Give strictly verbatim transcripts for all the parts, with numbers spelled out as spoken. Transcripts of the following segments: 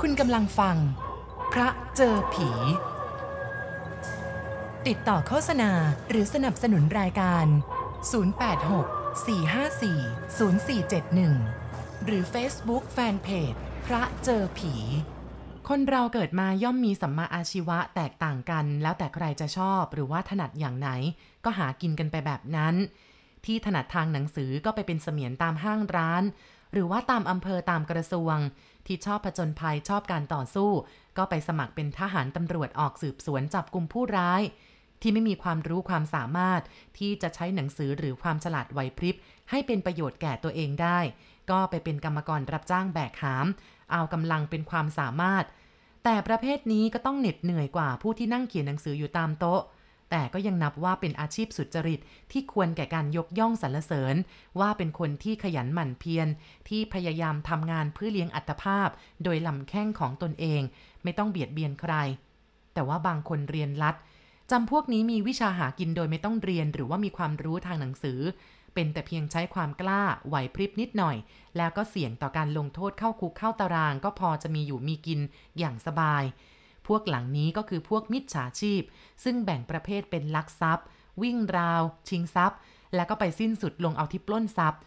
คุณกำลังฟังพระเจอผีติดต่อโฆษณาหรือสนับสนุนรายการ ศูนย์ แปด หก สี่ ห้า สี่ ศูนย์ สี่ เจ็ด หนึ่ง หรือ Facebook Fanpage พระเจอผีคนเราเกิดมาย่อมมีสัมมาอาชีวะแตกต่างกันแล้วแต่ใครจะชอบหรือว่าถนัดอย่างไหนก็หากินกันไปแบบนั้นที่ถนัดทางหนังสือก็ไปเป็นเสมียนตามห้างร้านหรือว่าตามอำเภอตามกระทรวงที่ชอบผจญภัยชอบการต่อสู้ก็ไปสมัครเป็นทหารตำรวจออกสืบสวนจับกุมผู้ร้ายที่ไม่มีความรู้ความสามารถที่จะใช้หนังสือหรือความฉลาดไหวพริบให้เป็นประโยชน์แก่ตัวเองได้ก็ไปเป็นกรรมกรรับจ้างแบกหามเอากำลังเป็นความสามารถแต่ประเภทนี้ก็ต้องเหน็ดเหนื่อยกว่าผู้ที่นั่งเขียนหนังสืออยู่ตามโต๊ะแต่ก็ยังนับว่าเป็นอาชีพสุจริตที่ควรแก่การยกย่องสรรเสริญว่าเป็นคนที่ขยันหมั่นเพียรที่พยายามทำงานเพื่อเลี้ยงอัตภาพโดยลำแข้งของตนเองไม่ต้องเบียดเบียนใครแต่ว่าบางคนเรียนลัดจำพวกนี้มีวิชาหากินโดยไม่ต้องเรียนหรือว่ามีความรู้ทางหนังสือเป็นแต่เพียงใช้ความกล้าไหวพริบนิดหน่อยแล้วก็เสี่ยงต่อการลงโทษเข้าคุกเข้าตารางก็พอจะมีอยู่มีกินอย่างสบายพวกหลังนี้ก็คือพวกมิจฉาชีพซึ่งแบ่งประเภทเป็นลักทรัพย์วิ่งราวชิงทรัพย์แล้วก็ไปสิ้นสุดลงเอาที่ปล้นทรัพย์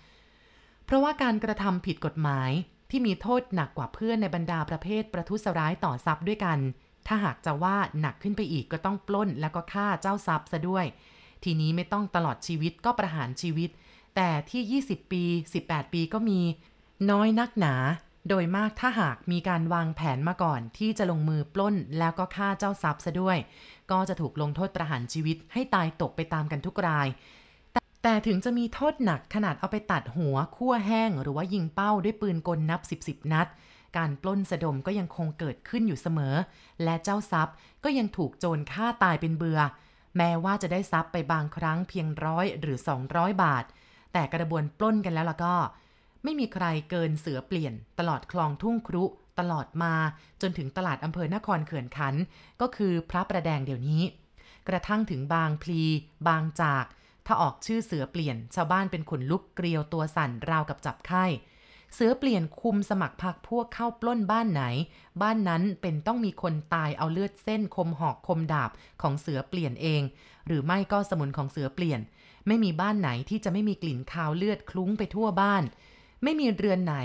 เพราะว่าการกระทำผิดกฎหมายที่มีโทษหนักกว่าเพื่อนในบรรดาประเภทประทุษร้ายต่อทรัพย์ด้วยกันถ้าหากจะว่าหนักขึ้นไปอีกก็ต้องปล้นแล้วก็ฆ่าเจ้าทรัพย์ซะด้วยทีนี้ไม่ต้องตลอดชีวิตก็ประหารชีวิตแต่ที่ยี่สิบปีสิบแปดปีก็มีน้อยนักหนาโดยมากถ้าหากมีการวางแผนมาก่อนที่จะลงมือปล้นแล้วก็ฆ่าเจ้าทรัพย์ซะด้วยก็จะถูกลงโทษประหารชีวิตให้ตายตกไปตามกันทุกรายแต่, แต่ถึงจะมีโทษหนักขนาดเอาไปตัดหัวคั่วแห้งหรือว่ายิงเป้าด้วยปืนกลนับสิบสิบนัดการปล้นสะดมก็ยังคงเกิดขึ้นอยู่เสมอและเจ้าทรัพย์ก็ยังถูกโจรฆ่าตายเป็นเบื่อแม้ว่าจะได้ทรัพย์ไปบางครั้งเพียงร้อยหรือสองร้อยบาทแต่กระบวนปล้นกันแล้วล่ะก็ไม่มีใครเกินเสือเปลี่ยนตลอดคลองทุ่งครุตลอดมาจนถึงตลาดอำเภอนครเขื่อนขันก็คือพระประแดงเดี๋ยวนี้กระทั่งถึงบางพลีบางจากถ้าออกชื่อเสือเปลี่ยนชาวบ้านเป็นขนลุกเกลียวตัวสั่นราวกับจับไข้เสือเปลี่ยนคุมสมัครพรรคพวกเข้าปล้นบ้านไหนบ้านนั้นเป็นต้องมีคนตายเอาเลือดเส้นคมหอกคมดาบของเสือเปลี่ยนเองหรือไม่ก็สมุนของเสือเปลี่ยนไม่มีบ้านไหนที่จะไม่มีกลิ่นคาวเลือดคลุ้งไปทั่วบ้านไม่มีเรือนไหน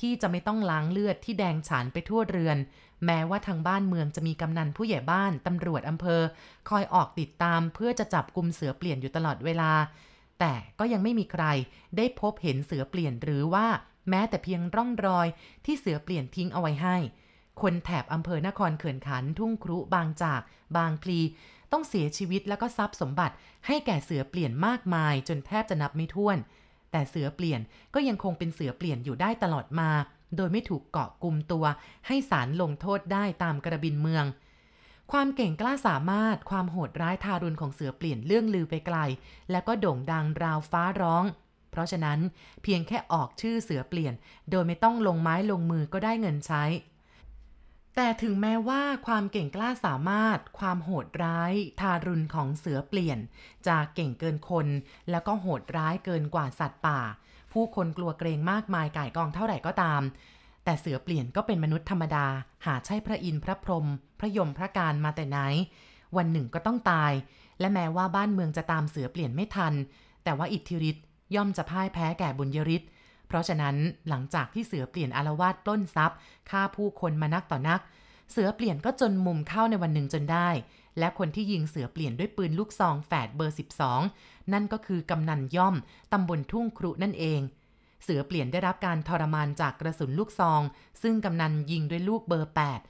ที่จะไม่ต้องล้างเลือดที่แดงฉานไปทั่วเรือนแม้ว่าทางบ้านเมืองจะมีกำนันผู้ใหญ่บ้านตำรวจอำเภอคอยออกติดตามเพื่อจะจับกุมเสือเปลี่ยนอยู่ตลอดเวลาแต่ก็ยังไม่มีใครได้พบเห็นเสือเปลี่ยนหรือว่าแม้แต่เพียงร่องรอยที่เสือเปลี่ยนทิ้งเอาไว้ให้คนแถบอำเภอนครเขื่อนขันทุ่งครุบางจากบางพลีต้องเสียชีวิตแล้วก็ทรัพย์สมบัติให้แก่เสือเปลี่ยนมากมายจนแทบจะนับไม่ถ้วนแต่เสือเปลี่ยนก็ยังคงเป็นเสือเปลี่ยนอยู่ได้ตลอดมาโดยไม่ถูกเกาะกุมตัวให้ศาลลงโทษได้ตามกระบินเมืองความเก่งกล้าสามารถความโหดร้ายทารุณของเสือเปลี่ยนเรื่องลือไปไกลและก็โด่งดังราวฟ้าร้องเพราะฉะนั้นเพียงแค่ออกชื่อเสือเปลี่ยนโดยไม่ต้องลงไม้ลงมือก็ได้เงินใช้แต่ถึงแม้ว่าความเก่งกล้าสามารถความโหดร้ายทารุณของเสือเปลี่ยนจะเก่งเกินคนแล้วก็โหดร้ายเกินกว่าสัตว์ป่าผู้คนกลัวเกรงมากมายก่ายกองเท่าไหร่ก็ตามแต่เสือเปลี่ยนก็เป็นมนุษย์ธรรมดาหาใช่พระอินทร์พระพรหมพระยมพระการมาแต่ไหนวันหนึ่งก็ต้องตายและแม้ว่าบ้านเมืองจะตามเสือเปลี่ยนไม่ทันแต่ว่าอิทธิฤทธิ์ย่อมจะพ่ายแพ้แก่บุญยฤทธิ์เพราะฉะนั้นหลังจากที่เสือเปลี่ยนอาละวาดปล้นทรัพย์ฆ่าผู้คนมานักต่อนักเสือเปลี่ยนก็จนมุมเข้าในวันหนึ่งจนได้และคนที่ยิงเสือเปลี่ยนด้วยปืนลูกซองแฝดเบอร์สิบสองนั่นก็คือกำนันย่อมตำบลทุ่งครุนั่นเองเสือเปลี่ยนได้รับการทรมานจากกระสุนลูกซองซึ่งกำนันยิงด้วยลูกเบอร์แปด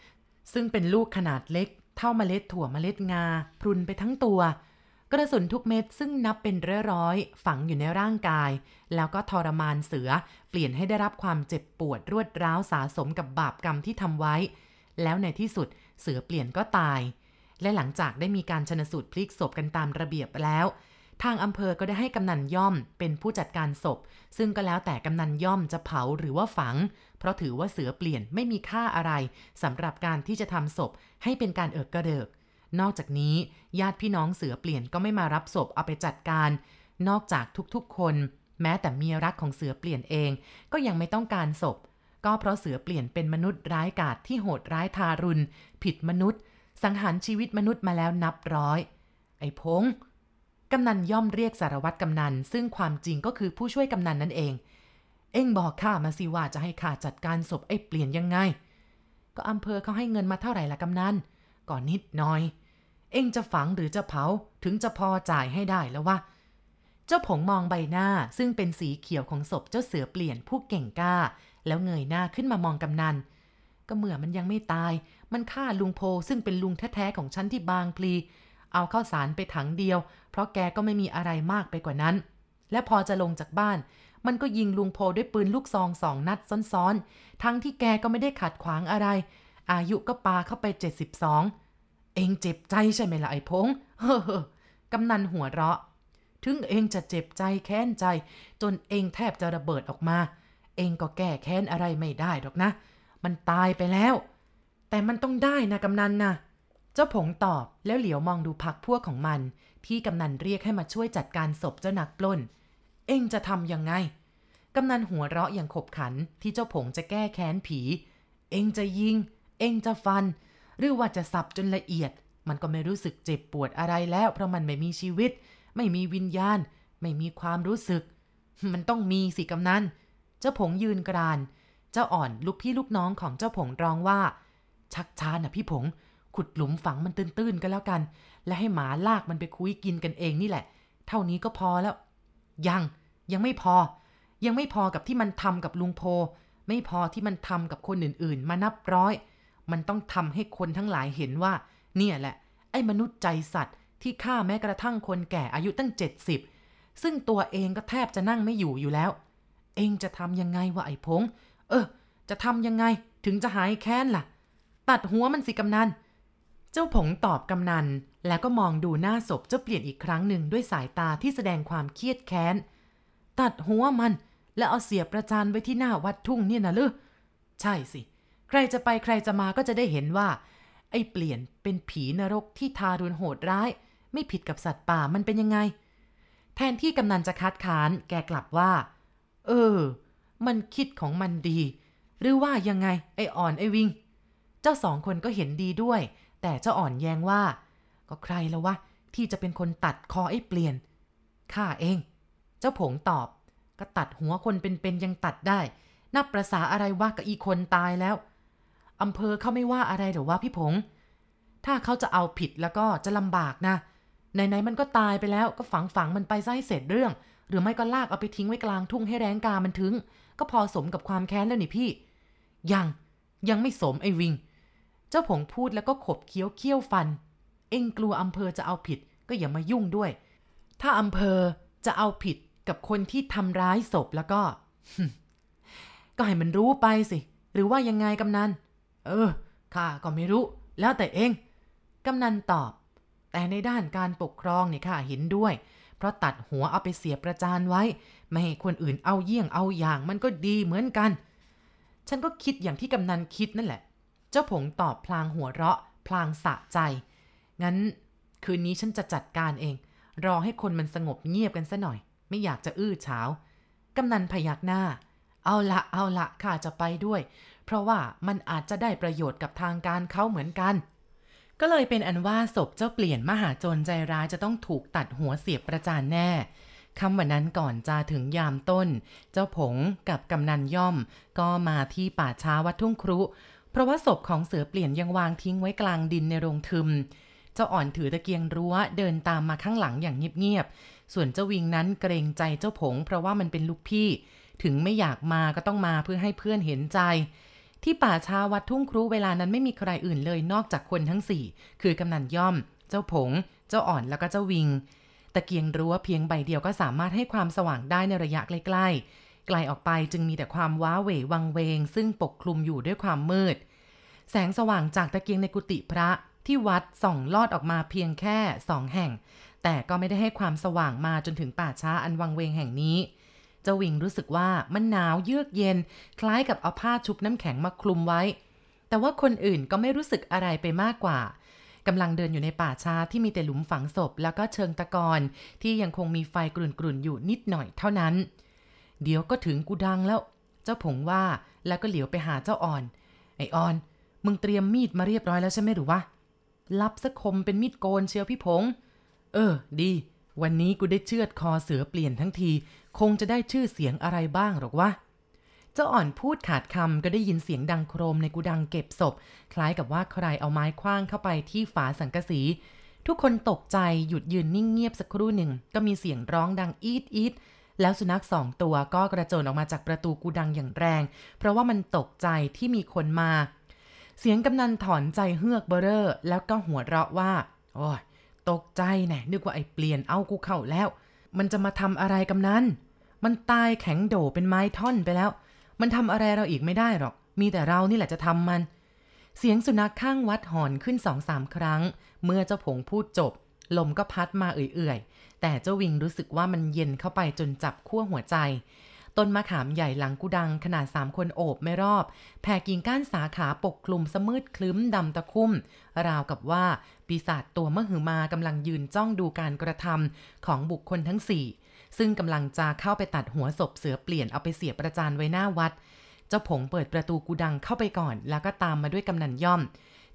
ซึ่งเป็นลูกขนาดเล็กเท่าเมล็ดถั่วเมล็ดงาพรุนไปทั้งตัวกระสุนทุกเม็ดซึ่งนับเป็นร้อยๆฝังอยู่ในร่างกายแล้วก็ทรมานเสือเปลี่ยนให้ได้รับความเจ็บปวดรวดร้าวสะสมกับบาปกรรมที่ทำไว้แล้วในที่สุดเสือเปลี่ยนก็ตายและหลังจากได้มีการชันสูตรพลิกศพกันตามระเบียบแล้วทางอำเภอก็ได้ให้กำนันย่อมเป็นผู้จัดการศพซึ่งก็แล้วแต่กำนันย่อมจะเผาหรือว่าฝังเพราะถือว่าเสือเปลี่ยนไม่มีค่าอะไรสำหรับการที่จะทำศพให้เป็นการเอิกกระเดิกนอกจากนี้ญาติพี่น้องเสือเปลี่ยนก็ไม่มารับศพเอาไปจัดการนอกจากทุกๆคนแม้แต่เมียรักของเสือเปลี่ยนเองก็ยังไม่ต้องการศพ ก็เพราะเสือเปลี่ยนเป็นมนุษย์ร้ายกาจที่โหดร้ายทารุณผิดมนุษย์สังหารชีวิตมนุษย์มาแล้วนับร้อยไอ้พงษ์กำนันย่อมเรียกสารวัตรกำนันซึ่งความจริงก็คือผู้ช่วยกำนันนั่นเองเอ็งบอกข้ามาสิว่าจะให้ข้าจัดการศพไอ้เปลี่ยนยังไงก็อำเภอเขาให้เงินมาเท่าไหร่ล่ะกำนันก่อนนิดหน่อยเอ็งจะฝังหรือจะเผาถึงจะพอจ่ายให้ได้แล้ววะเจ้าผงมองใบหน้าซึ่งเป็นสีเขียวของศพเจ้าเสือเปลี่ยนผู้เก่งกล้าแล้วเงยหน้าขึ้นมามองกำนันก็เมื่อมันยังไม่ตายมันฆ่าลุงโพซึ่งเป็นลุงแท้ๆของฉันที่บางพลีเอาข้าวสารไปถังเดียวเพราะแกก็ไม่มีอะไรมากไปกว่านั้นและพอจะลงจากบ้านมันก็ยิงลุงโพด้วยปืนลูกซองสองนัดซ้อนๆทั้งที่แกก็ไม่ได้ขัดขวางอะไรอายุก็ปาเข้าไปเจ็ดสิบสองเองเจ็บใจใช่ไหมล่ะไอ้พงษ์เฮ้อกำนันหัวเราะถึงเองจะเจ็บใจแค้นใจจนเองแทบจะระเบิดออกมาเองก็แก้แค้นอะไรไม่ได้หรอกนะมันตายไปแล้วแต่มันต้องได้นะกำนันนะเจ้าผงตอบแล้วเหลียวมองดูพรรคพวกของมันที่กำนันเรียกให้มาช่วยจัดการศพเจ้านักปล้นเองจะทำยังไงกำนันหัวเราะอย่างขบขันที่เจ้าผงจะแก้แค้นผีเองจะยิงเองจะฟันหรือว่าจะสับจนละเอียดมันก็ไม่รู้สึกเจ็บปวดอะไรแล้วเพราะมันไม่มีชีวิตไม่มีวิญญาณไม่มีความรู้สึกมันต้องมีสิกำนันเจ้าผงยืนกรานเจ้าอ่อนลูกพี่ลูกน้องของเจ้าผงร้องว่าชักช้านะพี่ผงขุดหลุมฝังมันตื้นๆก็แล้วกันและให้หมาลากมันไปคุยกินกันเองนี่แหละเท่านี้ก็พอแล้วยังยังไม่พอยังไม่พอกับที่มันทำกับลุงโพไม่พอที่มันทำกับคนอื่นๆมานับร้อยมันต้องทำให้คนทั้งหลายเห็นว่าเนี่ยแหละไอ้มนุษย์ใจสัตว์ที่ฆ่าแม้กระทั่งคนแก่อายุตั้งเจ็ดสิบซึ่งตัวเองก็แทบจะนั่งไม่อยู่อยู่แล้วเองจะทำยังไงวะไอ้พงษ์เออจะทำยังไงถึงจะหายแค้นล่ะตัดหัวมันสิกำนันเจ้าผงตอบกำนันแล้วก็มองดูหน้าศพเจ้าเปลี่ยนอีกครั้งหนึ่งด้วยสายตาที่แสดงความเครียดแค้นตัดหัวมันแล้วเอาเสียบประจานไว้ที่หน้าวัดทุ่งเนี่ยนะลือใช่สิใครจะไปใครจะมาก็จะได้เห็นว่าไอ้เปลี่ยนเป็นผีนรกที่ทารุณโหดร้ายไม่ผิดกับสัตว์ป่ามันเป็นยังไงแทนที่กำนันจะคัดค้านแกกลับว่าเออมันคิดของมันดีหรือว่ายังไงไอ้อ่อนไอ้วิงเจ้าสองคนก็เห็นดีด้วยแต่เจ้าอ่อนแย้งว่าก็ใครแล้ววะที่จะเป็นคนตัดคอไอ้เปลี่ยนข้าเองเจ้าผงตอบก็ตัดหัวคนเป็นๆยังตัดได้นับประสาอะไรวะกับอีคนตายแล้วอำเภอเขาไม่ว่าอะไรหรือวะพี่ผงถ้าเขาจะเอาผิดแล้วก็จะลำบากนะไหนๆมันก็ตายไปแล้วก็ฝังๆมันไปซะให้เสร็จเรื่องหรือไม่ก็ลากเอาไปทิ้งไว้กลางทุ่งให้แรงกามันถึงก็พอสมกับความแค้นแล้วนี่พี่ยังยังไม่สมไอ้วิงเจ้าผงพูดแล้วก็ขบเคี้ยวเคี้ยวฟันเอ็งกลัวอำเภอจะเอาผิดก็อย่ามายุ่งด้วยถ้าอำเภอจะเอาผิดกับคนที่ทำร้ายศพแล้วก็ ก็ให้มันรู้ไปสิหรือว่ายังไงกำนันเออข้าก็ไม่รู้แล้วแต่เองกำนันตอบแต่ในด้านการปกครองเนี่ยข้าเห็นด้วยเพราะตัดหัวเอาไปเสียประจานไว้ไม่ให้คนอื่นเอาเยี่ยงเอาอย่างมันก็ดีเหมือนกันฉันก็คิดอย่างที่กำนันคิดนั่นแหละเจ้าผงตอบพลางหัวเราะพลางสะใจงั้นคืนนี้ฉันจะจัดการเองรอให้คนมันสงบเงียบกันซะหน่อยไม่อยากจะอื้อฉาวกำนันพยักหน้าเอาละเอาละข้าจะไปด้วยเพราะว่ามันอาจจะได้ประโยชน์กับทางการเขาเหมือนกันก็เลยเป็นอันว่าศพเจ้าเปลี่ยนมหาโจรใจร้ายจะต้องถูกตัดหัวเสียบประจานแน่ค่ำวันนั้นก่อนจะถึงยามต้นเจ้าผงกับกำนันย่อมก็มาที่ป่าช้าวัดทุ่งครุเพราะว่าศพของเสือเปลี่ยนยังวางทิ้งไว้กลางดินในโรงทึมเจ้าอ่อนถือตะเกียงรั้วเดินตามมาข้างหลังอย่างเงียบๆส่วนเจ้าวิงนั้นเกรงใจเจ้าผงเพราะว่ามันเป็นลูกพี่ถึงไม่อยากมาก็ต้องมาเพื่อให้เพื่อนเห็นใจที่ป่าช้าวัดทุ่งครุเวลานั้นไม่มีใครอื่นเลยนอกจากคนทั้งสี่คือกำนันย่อมเจ้าผงเจ้าอ่อนแล้วก็เจ้าวิงตะเกียงรั้วเพียงใบเดียวก็สามารถให้ความสว่างได้ในระยะใกล้ๆ ไ, ไกลออกไปจึงมีแต่ความว้าเหววังเวงซึ่งปกคลุมอยู่ด้วยความมืดแสงสว่างจากตะเกียงในกุฏิพระที่วัดส่องลอดออกมาเพียงแค่สองแห่งแต่ก็ไม่ได้ให้ความสว่างมาจนถึงป่าช้าอันวังเวงแห่งนี้เจ้าวิงรู้สึกว่ามันหนาวเยือกเย็นคล้ายกับเอาผ้าชุบน้ำแข็งมาคลุมไว้แต่ว่าคนอื่นก็ไม่รู้สึกอะไรไปมากกว่ากำลังเดินอยู่ในป่าช้าที่มีแต่หลุมฝังศพแล้วก็เชิงตะกอนที่ยังคงมีไฟกรุ่นๆอยู่นิดหน่อยเท่านั้นเดี๋ยวก็ถึงกูดังแล้ว เจ้าผงว่าแล้วก็เหลียวไปหาเจ้าอ่อนไอ้อ่อนมึงเตรียมมีดมาเรียบร้อยแล้วใช่ไหมหรือวะลับสะคมเป็นมีดโกนเชียวพี่ผงเออดีวันนี้กูได้เชือดคอเสือเปลี่ยนทั้งทีคงจะได้ชื่อเสียงอะไรบ้างหรอกวะเจ้าอ่อนพูดขาดคำก็ได้ยินเสียงดังโครมในกุดังเก็บศพคล้ายกับว่าใครเอาไม้ขว้างเข้าไปที่ฝาสังกะสีทุกคนตกใจหยุดยืนนิ่งเงียบสักครู่หนึ่งก็มีเสียงร้องดังอีดอีดแล้วสุนัขสองตัวก็กระโจนออกมาจากประตูกุดังอย่างแรงเพราะว่ามันตกใจที่มีคนมาเสียงกำนันถอนใจเฮือกเบ้อเร่อแล้วก็หัวเราะว่าโอ้ยตกใจแน่นึกว่าไอ้เปลี่ยนเอากูเข้าแล้วมันจะมาทำอะไรกำนันมันตายแข็งโดเป็นไม้ท่อนไปแล้วมันทำอะไรเราอีกไม่ได้หรอกมีแต่เรานี่แหละจะทำมันเสียงสุนัขข้างวัดหอนขึ้น สองสาม ครั้งเมื่อเจ้าผงพูดจบลมก็พัดมาเอื่อยๆแต่เจ้าวิงรู้สึกว่ามันเย็นเข้าไปจนจับขั้วหัวใจต้นมะขามใหญ่หลังกุดังขนาดสามคนโอบไม่รอบแผ่กิ่งก้านสาขาปกคลุมสมืดคลึ้มดำตะคุ่มราวกับว่าปีศาจตัวมหึมากำลังยืนจ้องดูการกระทำของบุคคลทั้งสี่ซึ่งกำลังจะเข้าไปตัดหัวศพเสือเปลี่ยนเอาไปเสียประจานไว้หน้าวัดเจ้าผงเปิดประตูกุดังเข้าไปก่อนแล้วก็ตามมาด้วยกำนันย่อม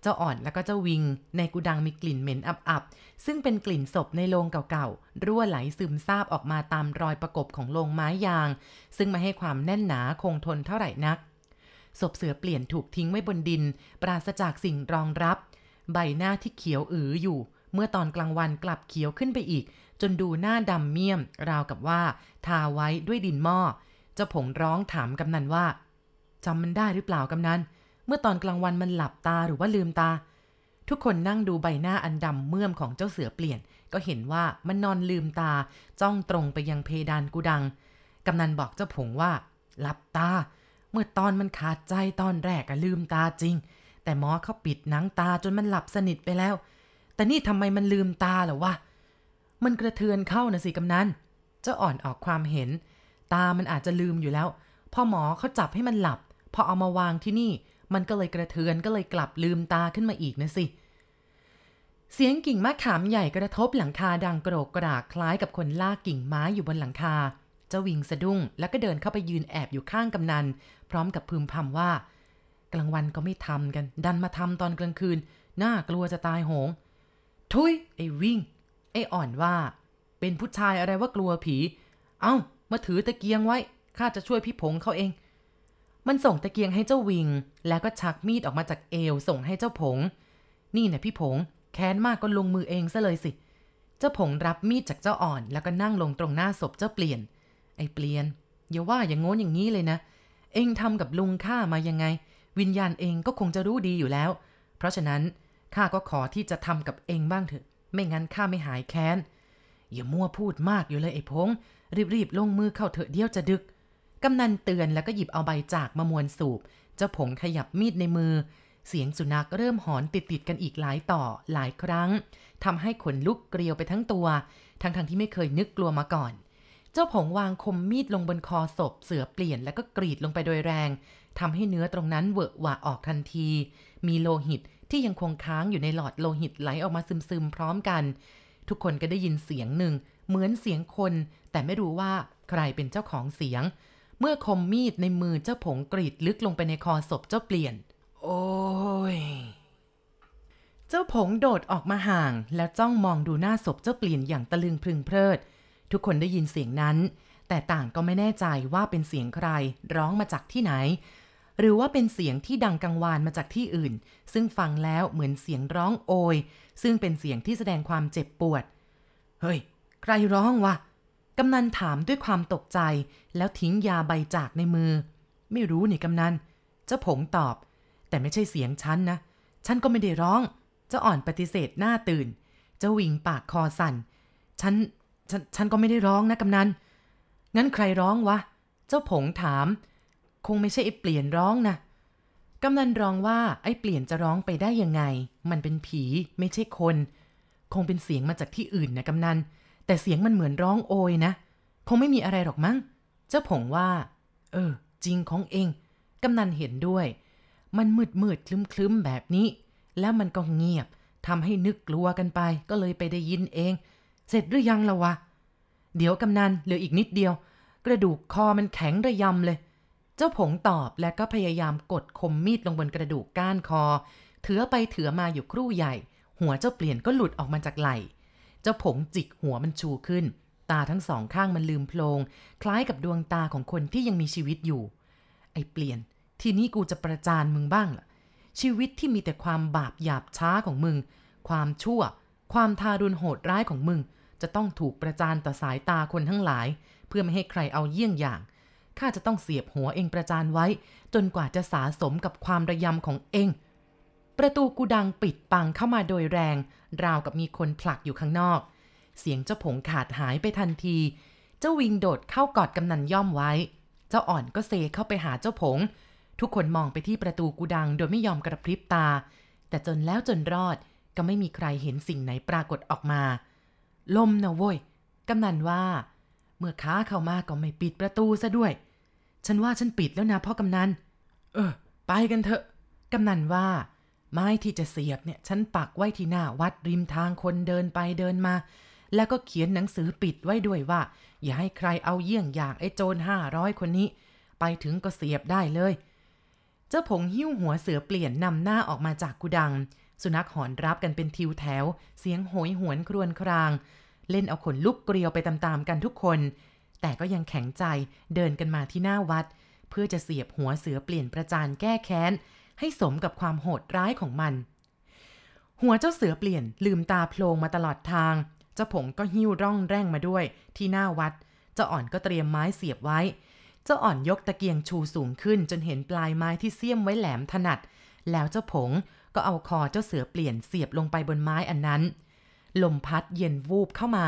เจ้าอ่อนแล้วก็เจ้าวิงในกุดังมีกลิ่นเหม็นอับๆซึ่งเป็นกลิ่นศพในโลงเก่าๆรั่วไหลซึมซาบออกมาตามรอยประกบของโลงไม้ยางซึ่งไม่ให้ความแน่นหนาคงทนเท่าไหร่นักศพเสือเปลี่ยนถูกทิ้งไว้บนดินปราศจากสิ่งรองรับใบหน้าที่เขียวอืออยู่เมื่อตอนกลางวันกลับเขียวขึ้นไปอีกจนดูหน้าดำเมี่ยมราวกับว่าทาไว้ด้วยดินหม้อเจ้าผงร้องถามกำนันว่าจำมันได้หรือเปล่ากำนันเมื่อตอนกลางวันมันหลับตาหรือว่าลืมตาทุกคนนั่งดูใบหน้าอันดำเมื่อมของเจ้าเสือเปลี่ยนก็เห็นว่ามันนอนลืมตาจ้องตรงไปยังเพดานกุดังกำนันบอกเจ้าผงว่าหลับตาเมื่อตอนมันขาดใจตอนแรกก็ลืมตาจริงแต่หมอเขาปิดหนังตาจนมันหลับสนิทไปแล้วแต่นี่ทำไมมันลืมตาเหรอวะมันกระเทือนเข้านะสิกำนันเจ้าอ่อนออกความเห็นตามันอาจจะลืมอยู่แล้วพอหมอเขาจับให้มันหลับพอเอามาวางที่นี่มันก็เลยกระเทือนก็เลยกลับลืมตาขึ้นมาอีกนะสิเสียงกิ่งมะขามใหญ่กระทบหลังคาดังโกรกกรากคล้ายกับคนลากกิ่งไม้อยู่บนหลังคาเจ้าวิงสะดุ้งแล้วก็เดินเข้าไปยืนแอบอยู่ข้างกำนันพร้อมกับพึมพำว่ากลางวันก็ไม่ทำกันดันมาทำตอนกลางคืนน่ากลัวจะตายโหงทุยไอ้วิงไอ้อ่อนว่าเป็นผู้ชายอะไรว่ากลัวผีเอ้ามาถือตะเกียงไว้ข้าจะช่วยพี่ผงเขาเองมันส่งตะเกียงให้เจ้าวิงแล้วก็ชักมีดออกมาจากเอวส่งให้เจ้าผงนี่นะพี่ผงแค้นมากก็ลงมือเองซะเลยสิเจ้าผงรับมีดจากเจ้าอ่อนแล้วก็นั่งลงตรงหน้าศพเจ้าเปลี่ยนไอ้เปลี่ยนอย่าว่าอย่างโง่อย่างนี้เลยนะเองทำกับลุงข้ามายังไงวิญญาณเองก็คงจะรู้ดีอยู่แล้วเพราะฉะนั้นข้าก็ขอที่จะทำกับเองบ้างเถอะไม่งั้นข้าไม่หายแค้นอย่ามั่วพูดมากอยู่เลยไอ้ผงรีบๆลงมือเข้าเถอะเดี๋ยวจะดึกกำนันเตือนแล้วก็หยิบเอาใบจากมามวนสูบเจ้าผงขยับมีดในมือเสียงสุนัขเริ่มหอนติดๆกันอีกหลายต่อหลายครั้งทำให้ขนลุกเกลียวไปทั้งตัวทั้งๆ ท, ที่ไม่เคยนึกกลัวมาก่อนเจ้าผงวางคมมีดลงบนคอศพเสือเปลี่ยนแล้วก็กรีดลงไปโดยแรงทำให้เนื้อตรงนั้นเวอะหวะออกทันทีมีโลหิตที่ยังคงค้างอยู่ในหลอดโลหิตไหลออกมาซึมๆพร้อมกันทุกคนก็ได้ยินเสียงหนึ่งเหมือนเสียงคนแต่ไม่รู้ว่าใครเป็นเจ้าของเสียงเมื่อคมมีดในมือเจ้าผงกรีดลึกลงไปในคอศพเจ้าเปลี่ยนโอ้ยเจ้าผงโดดออกมาห่างแล้วจ้องมองดูหน้าศพเจ้าเปลี่ยนอย่างตะลึงพึงเพลิดทุกคนได้ยินเสียงนั้นแต่ต่างก็ไม่แน่ใจว่าเป็นเสียงใครร้องมาจากที่ไหนหรือว่าเป็นเสียงที่ดังกังวานมาจากที่อื่นซึ่งฟังแล้วเหมือนเสียงร้องโอยซึ่งเป็นเสียงที่แสดงความเจ็บปวดเฮ้ยใครร้องวะกำนันถามด้วยความตกใจแล้วทิ้งยาใบจากในมือไม่รู้นี่กำนันเจ้าผงตอบแต่ไม่ใช่เสียงฉันนะฉันก็ไม่ได้ร้องเจ้าอ่อนปฏิเสธหน้าตื่นเจ้าวิงปากคอสั่นฉันฉันฉันก็ไม่ได้ร้องนะกำนันงั้นใครร้องวะเจ้าผงถามคงไม่ใช่ไอ้เปลี่ยนร้องนะกำนันร้องว่าไอ้เปลี่ยนจะร้องไปได้ยังไงมันเป็นผีไม่ใช่คนคงเป็นเสียงมาจากที่อื่นนะกำนันแต่เสียงมันเหมือนร้องโอยนะคงไม่มีอะไรหรอกมั้งเจ้าผงว่าเออจริงของเองกำนันเห็นด้วยมันมืดมืดคลึ้มคลึ้มแบบนี้แล้วมันก็เงียบทำให้นึกกลัวกันไปก็เลยไปได้ยินเองเสร็จหรือยังล่ะวะเดี๋ยวกำนันเหลืออีกนิดเดียวกระดูกคอมันแข็งระยำเลย เจ้าผงตอบและก็พยายามกดคมมีดลงบนกระดูกก้านคอเถือไปเถือมาอยู่ครู่ใหญ่หัวเจ้าเปลี่ยนก็หลุดออกมาจากไหล่เจ้าผงจิกหัวมันชูขึ้นตาทั้งสองข้างมันลืมโพลงคล้ายกับดวงตาของคนที่ยังมีชีวิตอยู่ไอ้เปลี่ยนทีนี้กูจะประจานมึงบ้างล่ะชีวิตที่มีแต่ความบาปหยาบช้าของมึงความชั่วความทารุณโหดร้ายของมึงจะต้องถูกประจานต่อสายตาคนทั้งหลายเพื่อไม่ให้ใครเอาเยี่ยงอย่างข้าจะต้องเสียบหัวเองประจานไว้จนกว่าจะสะสมกับความระยำของเองประตูกูดังปิดปังเข้ามาโดยแรงราวกับมีคนผลักอยู่ข้างนอกเสียงเจ้าผงขาดหายไปทันทีเจ้าวิงโดดเข้ากอดกำนันย่อมไว้เจ้าอ่อนก็เซเข้าไปหาเจ้าผงทุกคนมองไปที่ประตูกูดังโดยไม่ยอมกระพริบตาแต่จนแล้วจนรอดก็ไม่มีใครเห็นสิ่งไหนปรากฏออกมาลมนะโว้ยกำนันว่าเมื่อข้าเข้ามาก็ไม่ปิดประตูซะด้วยฉันว่าฉันปิดแล้วนะพ่อกำนันเออไปกันเถอะกำนันว่าไม้ที่จะเสียบเนี่ยฉันปักไว้ที่หน้าวัดริมทางคนเดินไปเดินมาแล้วก็เขียนหนังสือปิดไว้ด้วยว่าอย่าให้ใครเอาเยี่ยงอย่างไอ้โจรห้าร้อยคนนี้ไปถึงก็เสียบได้เลยเจ้าผงหิ้วหัวเสือเปลี่ยนนำหน้าออกมาจากกุดังสุนัขหอนรับกันเป็นทิวแถวเสียงโหยหวนครวญครางเล่นเอาขนลุกเกลียวไปตามๆกันทุกคนแต่ก็ยังแข็งใจเดินกันมาที่หน้าวัดเพื่อจะเสียบหัวเสือเปลี่ยนประจานแก้แค้นให้สมกับความโหดร้ายของมันหัวเจ้าเสือเปลี่ยนลืมตาโพลงมาตลอดทางเจ้าผงก็หิ้วร่องแร่งมาด้วยที่หน้าวัดเจ้าอ่อนก็เตรียมไม้เสียบไว้เจ้าอ่อนยกตะเกียงชูสูงขึ้นจนเห็นปลายไม้ที่เสียมไว้แหลมถนัดแล้วเจ้าผงก็เอาคอเจ้าเสือเปลี่ยนเสียบลงไปบนไม้อันนั้นลมพัดเย็นวูบเข้ามา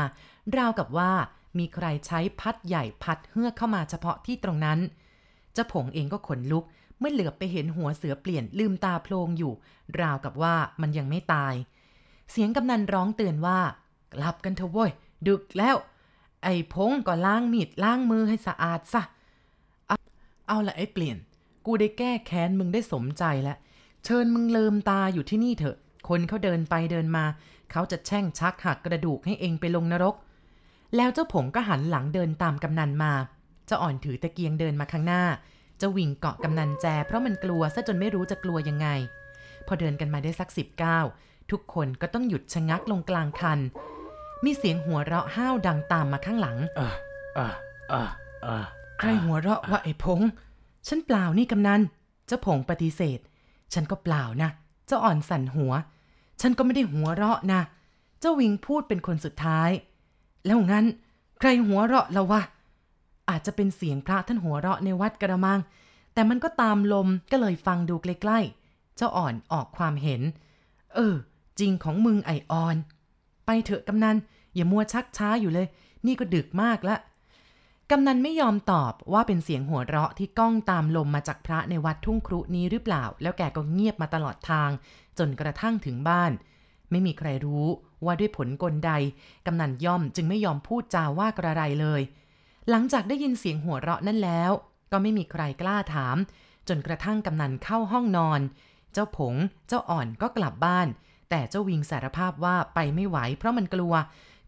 ราวกับว่ามีใครใช้พัดใหญ่พัดเฮือกเข้ามาเฉพาะที่ตรงนั้นเจ้าผงเองก็ขนลุกเมื่อเหลือบไปเห็นหัวเสือเปลี่ยนลืมตาโพลงอยู่ราวกับว่ามันยังไม่ตายเสียงกำนันร้องเตือนว่ากลับกันเถอะเว้ยดึกแล้วไอ้พงก็ล้างมีดล้างมือให้สะอาดซะเอาเอาละไอ้เปลี่ยนกูได้แก้แค้นมึงได้สมใจแล้วเชิญมึงลืมตาอยู่ที่นี่เถอะคนเขาเดินไปเดินมาเขาจะแช่งชักหักกระดูกให้เองไปลงนรกแล้วเจ้าผงก็หันหลังเดินตามกำนันมาเจ้าอ่อนถือตะเกียงเดินมาข้างหน้าเจ้าวิ่งเกาะกำนันแจเพราะมันกลัวซะจนไม่รู้จะกลัวยังไงพอเดินกันมาได้สักสิบเก้าทุกคนก็ต้องหยุดชะงักลงกลางคันมีเสียงหัวเราะห้าวดังตามมาข้างหลังเออเออเออเออใครหัวเราะว่าไอ้พงฉันเปล่านี่กำนันเจ้าผงปฏิเสธฉันก็เปล่านะเจ้าอ่อนสั่นหัวฉันก็ไม่ได้หัวเราะนะเจ้าวิงพูดเป็นคนสุดท้ายแล้วงั้นใครหัวเราะเราวะอาจจะเป็นเสียงพระท่านหัวเราะในวัดกระมังแต่มันก็ตามลมก็เลยฟังดูใกล้ๆเจ้าอ่อนออกความเห็นเออจริงของมึงไอ้อ่อนไปเถอะกำนันอย่ามัวชักช้าอยู่เลยนี่ก็ดึกมากละกำนันไม่ยอมตอบว่าเป็นเสียงหัวเราะที่ก้องตามลมมาจากพระในวัดทุ่งครุนี้หรือเปล่าแล้วแกก็เงียบมาตลอดทางจนกระทั่งถึงบ้านไม่มีใครรู้ว่าด้วยผลกลใดกำนันย่อมจึงไม่ยอมพูดจาว่ากระไรเลยหลังจากได้ยินเสียงหัวเราะนั้นแล้วก็ไม่มีใครกล้าถามจนกระทั่งกำนันเข้าห้องนอนเจ้าผงเจ้าอ่อนก็กลับบ้านแต่เจ้าวิงสารภาพว่าไปไม่ไหวเพราะมันกลัว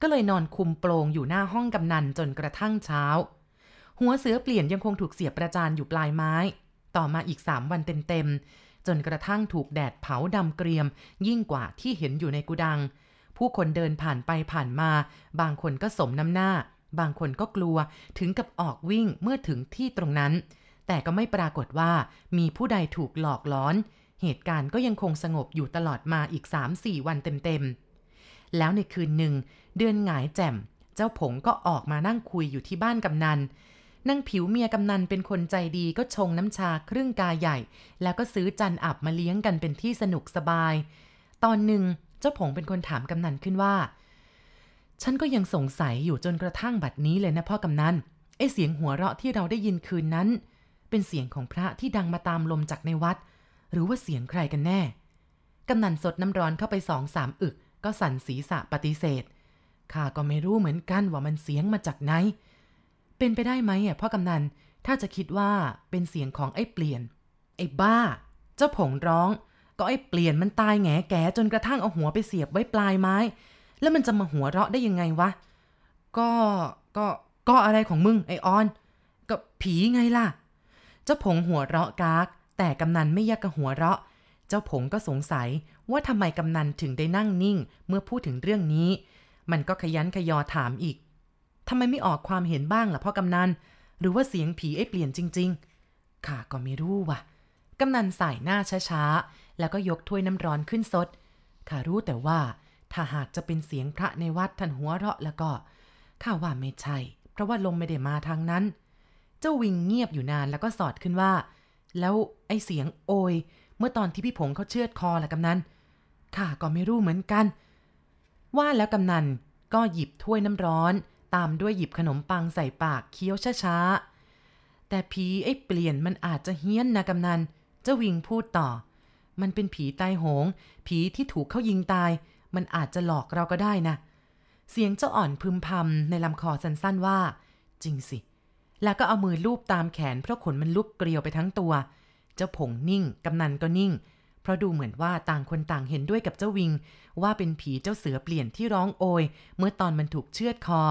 ก็เลยนอนคุมโปลงอยู่หน้าห้องกำนันจนกระทั่งเช้าหัวเสือเปลี่ยนยังคงถูกเสียบประจานอยู่ปลายไม้ต่อมาอีกสามวันเต็มๆจนกระทั่งถูกแดดเผาดำเกรียมยิ่งกว่าที่เห็นอยู่ในกุดังผู้คนเดินผ่านไปผ่านมาบางคนก็สมน้ำหน้าบางคนก็กลัวถึงกับออกวิ่งเมื่อถึงที่ตรงนั้นแต่ก็ไม่ปรากฏว่ามีผู้ใดถูกหลอกหลอนเหตุการณ์ก็ยังคงสงบอยู่ตลอดมาอีก สามถึงสี่ วันเต็มๆแล้วในคืนหนึ่งเดือนหงายแจ่มเจ้าผงก็ออกมานั่งคุยอยู่ที่บ้านกำนันนางผิวเมียกำนันเป็นคนใจดีก็ชงน้ำชาครึ่งกาใหญ่แล้วก็ซื้อจันอับมาเลี้ยงกันเป็นที่สนุกสบายตอนหนึ่งเจ้าผงเป็นคนถามกำนันขึ้นว่าฉันก็ยังสงสัยอยู่จนกระทั่งบัดนี้เลยนะพ่อกำนันไอเสียงหัวเราะที่เราได้ยินคืนนั้นเป็นเสียงของพระที่ดังมาตามลมจากในวัดหรือว่าเสียงใครกันแน่กำนันสดน้ำร้อนเข้าไปสองสามอึกก็สั่นศีรษะปฏิเสธข้าก็ไม่รู้เหมือนกันว่ามันเสียงมาจากไหนเป็นไปได้ไหมอ่ะพ่อกำนันถ้าจะคิดว่าเป็นเสียงของไอ้เปลี่ยนไอ้บ้าเจ้าผงร้องก็ไอ้เปลี่ยนมันตายแง่แก่จนกระทั่งเอาหัวไปเสียบไว้ปลายไม้แล้วมันจะมาหัวเราะได้ยังไงวะก็ก็ก็อะไรของมึงไอ้ออนก็ผีไงล่ะ เจ้าผงหัวเราะกากแต่กำนันไม่ยักกะหัวเราะเจ้าผงก็สงสัยว่าทำไมกำนันถึงได้นั่งนิ่งเมื่อพูดถึงเรื่องนี้มันก็ขยันขยอถามอีกทำไมไม่ออกความเห็นบ้างล่ะพ่อกำนันหรือว่าเสียงผีไอ้เปลี่ยนจริงๆข้าก็ไม่รู้ว่ะกำนันสายหน้าช้าๆแล้วก็ยกถ้วยน้ำร้อนขึ้นสดข้ารู้แต่ว่าถ้าหากจะเป็นเสียงพระในวัดท่านหัวเราะแล้วก็ข้าว่าไม่ใช่เพราะว่าลมไม่ได้มาทางนั้นเจ้าวิงเงียบอยู่นานแล้วก็สอดขึ้นว่าแล้วไอ้เสียงโอยเมื่อตอนที่พี่ผงเขาเชือดคอล่ะกำนันข้าก็ไม่รู้เหมือนกันว่าแล้วกำนันก็หยิบถ้วยน้ำร้อนตามด้วยหยิบขนมปังใส่ปากเคี้ยวช้าๆแต่ผีไอ้เปลี่ยนมันอาจจะเฮี้ยนนะกำนันเจ้าวิงพูดต่อมันเป็นผีตายโหงผีที่ถูกเขายิงตายมันอาจจะหลอกเราก็ได้นะเสียงเจ้าอ่อนพึมพำในลำคอสั้นๆว่าจริงสิแล้วก็เอามือลูบตามแขนเพราะขนมันลุกเกลียวไปทั้งตัวเจ้าผงนิ่งกำนันก็นิ่งเพราะดูเหมือนว่าต่างคนต่างเห็นด้วยกับเจ้าวิงว่าเป็นผีเจ้าเสือเปลี่ยนที่ร้องโอยเมื่อตอนมันถูกเชือดคอ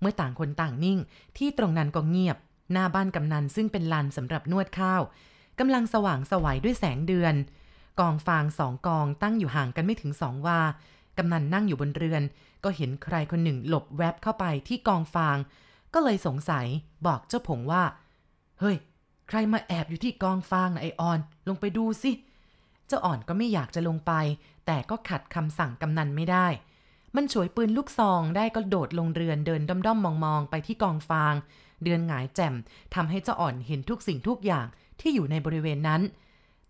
เมื่อต่างคนต่างนิ่งที่ตรงนั้นก็เงียบหน้าบ้านกำนันซึ่งเป็นลานสำหรับนวดข้าวกำลังสว่างสวัยด้วยแสงเดือนกองฟางสองกองตั้งอยู่ห่างกันไม่ถึงสองวากำนันนั่งอยู่บนเรือนก็เห็นใครคนหนึ่งหลบแวบเข้าไปที่กองฟางก็เลยสงสัยบอกเจ้าผงว่าเฮ้ยใครมาแอบอยู่ที่กองฟางนะไอออนลงไปดูสิเจ้าอ่อนก็ไม่อยากจะลงไปแต่ก็ขัดคำสั่งกำนันไม่ได้มันฉวยปืนลูกซองได้ก็โดดลงเรือนเดินด้อมๆมองๆไปที่กองฟางเดือนหงายแจ่มทำให้เจ้าอ่อนเห็นทุกสิ่งทุกอย่างที่อยู่ในบริเวณนั้น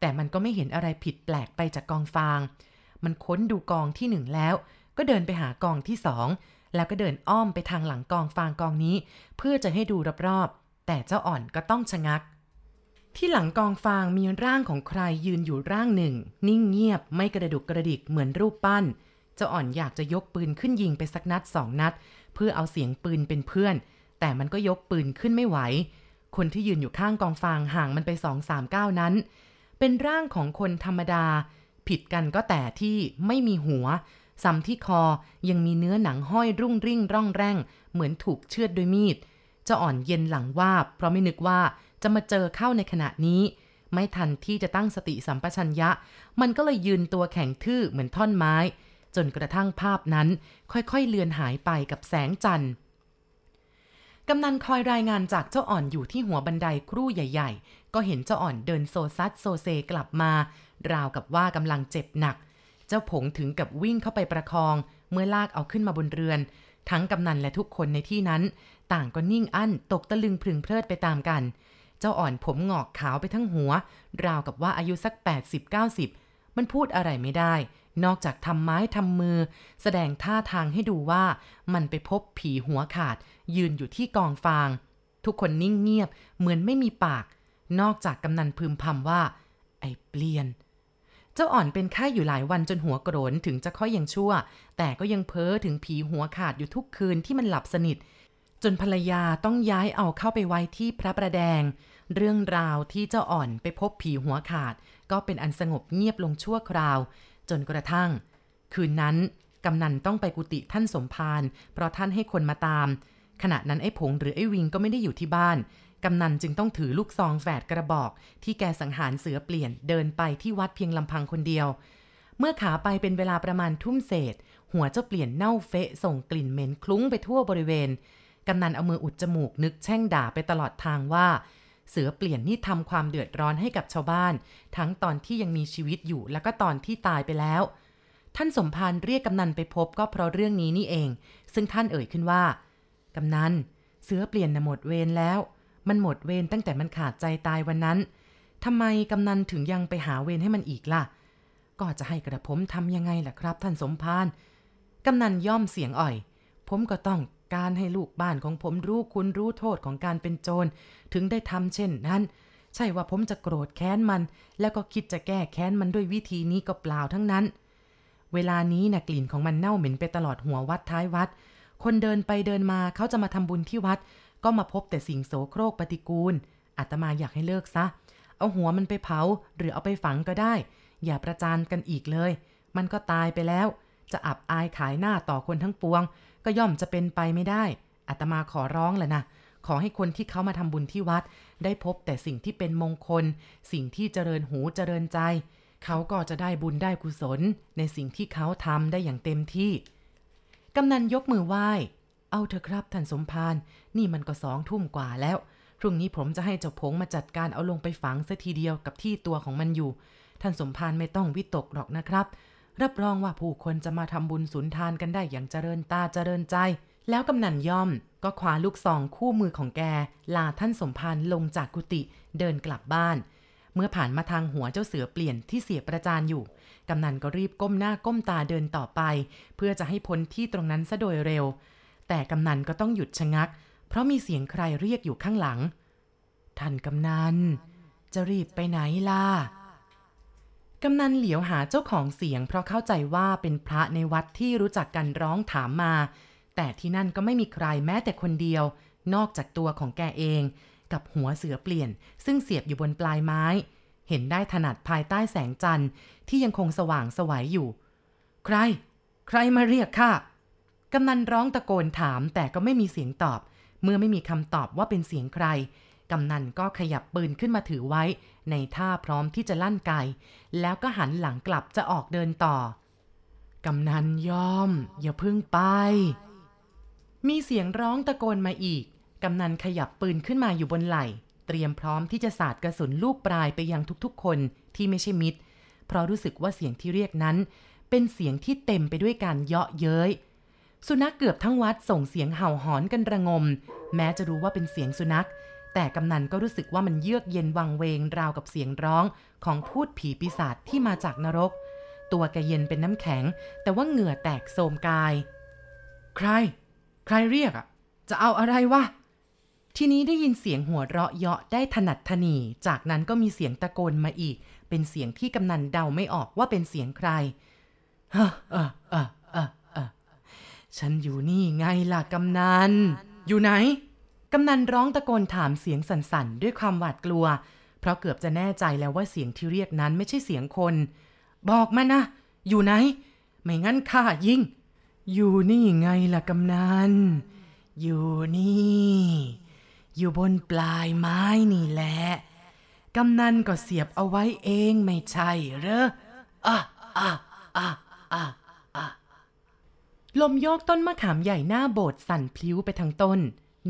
แต่มันก็ไม่เห็นอะไรผิดแปลกไปจากกองฟางมันค้นดูกองที่หนึ่งแล้วก็เดินไปหากองที่สองแล้วก็เดินอ้อมไปทางหลังกองฟางกองนี้เพื่อจะให้ดูรอบๆแต่เจ้าอ่อนก็ต้องชะงักที่หลังกองฟางมีร่างของใครยืนอยู่ร่างหนึ่งนิ่งเงียบไม่กระดุกกระดิกเหมือนรูปปั้นเจ้าอ่อนอยากจะยกปืนขึ้นยิงไปสักนัดสองนัดเพื่อเอาเสียงปืนเป็นเพื่อนแต่มันก็ยกปืนขึ้นไม่ไหวคนที่ยืนอยู่ข้างกองฟางห่างมันไปสองสามก้าวนั้นเป็นร่างของคนธรรมดาผิดกันก็แต่ที่ไม่มีหัวซ้ำที่คอยังมีเนื้อหนังห้อยรุ่งริ่งร่องแร่งเหมือนถูกเชือดด้วยมีดเจ้าอ่อนเย็นหลังวาบเพราะไม่นึกว่าจะมาเจอเข้าในขณะนี้ไม่ทันที่จะตั้งสติสัมปชัญญะมันก็เลยยืนตัวแข็งทื่อเหมือนท่อนไม้จนกระทั่งภาพนั้นค่อยๆเลือนหายไปกับแสงจันทร์กำนันคอยรายงานจากเจ้าอ่อนอยู่ที่หัวบันไดครู่ใหญ่ๆก็เห็นเจ้าอ่อนเดินโซซัดโซเซกลับมาราวกับว่ากำลังเจ็บหนักเจ้าผงถึงกับวิ่งเข้าไปประคองเมื่อลากเอาขึ้นมาบนเรือนทั้งกำนันและทุกคนในที่นั้นต่างก็นิ่งอั้นตกตะลึงพรึงเพลิดไปตามกันเจ้าอ่อนผมงอกขาวไปทั้งหัวราวกับว่าอายุสัก แปดสิบเก้าสิบ มันพูดอะไรไม่ได้นอกจากทำไม้ทำมือแสดงท่าทางให้ดูว่ามันไปพบผีหัวขาดยืนอยู่ที่กองฟางทุกคนนิ่งเงียบเหมือนไม่มีปากนอกจากกำนันพึมพำว่าไอ้เปลี่ยนเจ้าอ่อนเป็นไข้อยู่หลายวันจนหัวโกรนถึงจะค่อยยังชั่วแต่ก็ยังเพ้อถึงผีหัวขาดอยู่ทุกคืนที่มันหลับสนิทจนภรรยาต้องย้ายเอาเข้าไปไว้ที่พระประแดงเรื่องราวที่เจ้าอ่อนไปพบผีหัวขาดก็เป็นอันสงบเงียบลงชั่วคราวจนกระทั่งคืนนั้นกำนันต้องไปกุฏิท่านสมภารเพราะท่านให้คนมาตามขณะนั้นไอ้ผงหรือไอ้วิงก็ไม่ได้อยู่ที่บ้านกำนันจึงต้องถือลูกซองแฝดกระบอกที่แกสังหารเสือเปลี่ยนเดินไปที่วัดเพียงลำพังคนเดียวเมื่อขาไปเป็นเวลาประมาณทุ่มเศษหัวเจ้าเปลี่ยนเน่าเฟะส่งกลิ่นเหม็นคลุ้งไปทั่วบริเวณกำนันเอามืออุดจมูกนึกแช่งด่าไปตลอดทางว่าเสือเปลี่ยนนี่ทำความเดือดร้อนให้กับชาวบ้านทั้งตอนที่ยังมีชีวิตอยู่แล้วก็ตอนที่ตายไปแล้วท่านสมภารเรียกกำนันไปพบก็เพราะเรื่องนี้นี่เองซึ่งท่านเอ่ยขึ้นว่ากำนันเสือเปลี่ยนน่ะหมดเวรแล้วมันหมดเวรตั้งแต่มันขาดใจตายวันนั้นทำไมกำนันถึงยังไปหาเวรให้มันอีกล่ะก็จะให้กระผมทำยังไงล่ะครับท่านสมภารกำนันย่อมเสียงอ่อยผมก็ต้องการให้ลูกบ้านของผมรู้คุณรู้โทษของการเป็นโจรถึงได้ทำเช่นนั้นใช่ว่าผมจะโกรธแค้นมันแล้วก็คิดจะแก้แค้นมันด้วยวิธีนี้ก็เปล่าทั้งนั้นเวลานี้นะกลิ่นของมันเน่าเหม็นไปตลอดหัววัดท้ายวัดคนเดินไปเดินมาเขาจะมาทำบุญที่วัดก็มาพบแต่สิ่งโสโครกปฏิกูลอาตมาอยากให้เลิกซะเอาหัวมันไปเผาหรือเอาไปฝังก็ได้อย่าประจานกันอีกเลยมันก็ตายไปแล้วจะอับอายขายหน้าต่อคนทั้งปวงก็ย่อมจะเป็นไปไม่ได้อาตมาขอร้องแหละนะ ขอให้คนที่เขามาทำบุญที่วัดได้พบแต่สิ่งที่เป็นมงคลสิ่งที่เจริญหูเจริญใจเขาก็จะได้บุญได้กุศลในสิ่งที่เขาทำได้อย่างเต็มที่กำนันยกมือไหว้เอาเถอะครับท่านสมภารนี่มันก็สองทุ่มกว่าแล้วพรุ่งนี้ผมจะให้เจ้าผงมาจัดการเอาลงไปฝังซะทีเดียวกับที่ตัวของมันอยู่ท่านสมภารไม่ต้องวิตกหรอกนะครับรับรองว่าผู้คนจะมาทำบุญสุนทานกันได้อย่างเจริญตาเจริญใจแล้วกำนันย่อมก็คว้าลูกซองคู่มือของแกลาท่านสมภารลงจากกุฏิเดินกลับบ้านเมื่อผ่านมาทางหัวเจ้าเสือเปลี่ยนที่เสียประจานอยู่กำนันก็รีบก้มหน้าก้มตาเดินต่อไปเพื่อจะให้พ้นที่ตรงนั้นซะโดยเร็วแต่กำนันก็ต้องหยุดชะงักเพราะมีเสียงใครเรียกอยู่ข้างหลังท่านกำนันจะรีบไปไหนล่ะกำนันเหลียวหาเจ้าของเสียงเพราะเข้าใจว่าเป็นพระในวัดที่รู้จักกันร้องถามมาแต่ที่นั่นก็ไม่มีใครแม้แต่คนเดียวนอกจากตัวของแกเองกับหัวเสือเปลี่ยนซึ่งเสียบอยู่บนปลายไม้เห็นได้ถนัดภายใต้แสงจันทร์ที่ยังคงสว่างสวัยอยู่ใครใครมาเรียกข้ากำนันร้องตะโกนถามแต่ก็ไม่มีเสียงตอบเมื่อไม่มีคำตอบว่าเป็นเสียงใครกำนันก็ขยับปืนขึ้นมาถือไว้ในท่าพร้อมที่จะลั่นไกแล้วก็หันหลังกลับจะออกเดินต่อกำนันย่อมอย่าพึ่งไปมีเสียงร้องตะโกนมาอีกกำนันขยับปืนขึ้นมาอยู่บนไหล่เตรียมพร้อมที่จะสาดกระสุนลูกปลายไปยังทุกๆคนที่ไม่ใช่มิตรเพราะรู้สึกว่าเสียงที่เรียกนั้นเป็นเสียงที่เต็มไปด้วยการเยาะเย้ยสุนัขเกือบทั้งวัดส่งเสียงเห่าหอนกันระงมแม้จะรู้ว่าเป็นเสียงสุนัขแต่กำนันก็รู้สึกว่ามันเยือกเย็นวังเวงราวกับเสียงร้องของพูดผีปีศาจที่มาจากนรกตัวแกเย็นเป็นน้ำแข็งแต่ว่าเหงื่อแตกโทมกายใครใครเรียกอ่ะจะเอาอะไรวะทีนี้ได้ยินเสียงหัวเราะเยาะได้ถนัดถนีจากนั้นก็มีเสียงตะโกนมาอีกเป็นเสียงที่กำนันเดาไม่ออกว่าเป็นเสียงใครฮะเออเออเออเออฉันอยู่นี่ไงล่ะกำนันอยู่ไหนกำนันร้องตะโกนถามเสียงสั่นๆด้วยความหวาดกลัวเพราะเกือบจะแน่ใจแล้วว่าเสียงที่เรียกนั้นไม่ใช่เสียงคนบอกมานะอยู่ไหนไม่งั้นข้ายิงอยู่นี่ไงล่ะกำนันอยู่นี่อยู่บนปลายไม้นี่แหละกำนันก็เสียบเอาไว้เองไม่ใช่เหรออ่ะอ่ะอ่ะอ่ะอ่ะลมโยกต้นมะขามใหญ่หน้าโบสถ์สั่นพลิ้วไปทางต้น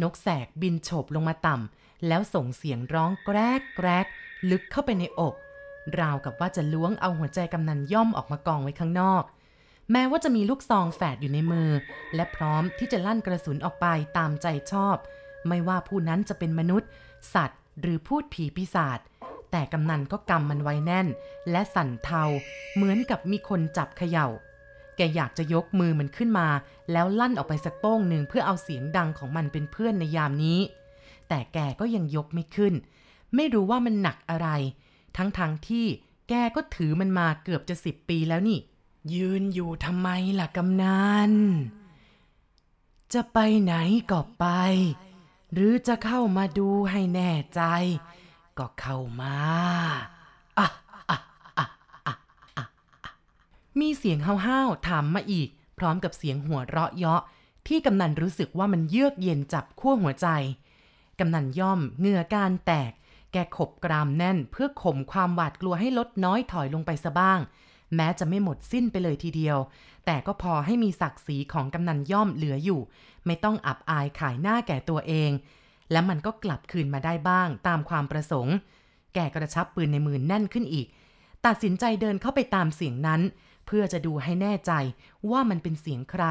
นกแสกบินโฉบลงมาต่ำแล้วส่งเสียงร้องแกรกแกรกลึกเข้าไปในอกราวกับว่าจะล้วงเอาหัวใจกำนันย่อมออกมากองไว้ข้างนอกแม้ว่าจะมีลูกซองแฝดอยู่ในมือและพร้อมที่จะลั่นกระสุนออกไปตามใจชอบไม่ว่าผู้นั้นจะเป็นมนุษย์สัตว์หรือพูดผีปีศาจแต่กำนันก็กำมันไว้แน่นและสั่นเทาเหมือนกับมีคนจับเขย่าแกอยากจะยกมือมันขึ้นมาแล้วลั่นออกไปสักโป้งหนึ่งเพื่อเอาเสียงดังของมันเป็นเพื่อนในยามนี้แต่แกก็ยังยกไม่ขึ้นไม่รู้ว่ามันหนักอะไรทั้งๆ ท, ที่แกก็ถือมันมาเกือบจะสิบปีแล้วนี่ยืนอยู่ทำไมล่ะกำนันจะไปไหนก็ไปหรือจะเข้ามาดูให้แน่ใจก็เข้ามาอ่ะอ่ะอ่ะอ่ะอ่ะมีเสียงห้าวๆถามมาอีกพร้อมกับเสียงหัวเราะเยาะที่กำนันรู้สึกว่ามันเยือกเย็นจับขั้วหัวใจกำนันย่อมเหงื่อการแตกแกขบกรามแน่นเพื่อข่มความหวาดกลัวให้ลดน้อยถอยลงไปซะบ้างแม้จะไม่หมดสิ้นไปเลยทีเดียวแต่ก็พอให้มีศักดิ์ศรีของกำนันย่อมเหลืออยู่ไม่ต้องอับอายขายหน้าแก่ตัวเองและมันก็กลับคืนมาได้บ้างตามความประสงค์แกกระชับปืนในมือแน่นขึ้นอีกตัดสินใจเดินเข้าไปตามเสียงนั้นเพื่อจะดูให้แน่ใจว่ามันเป็นเสียงใคร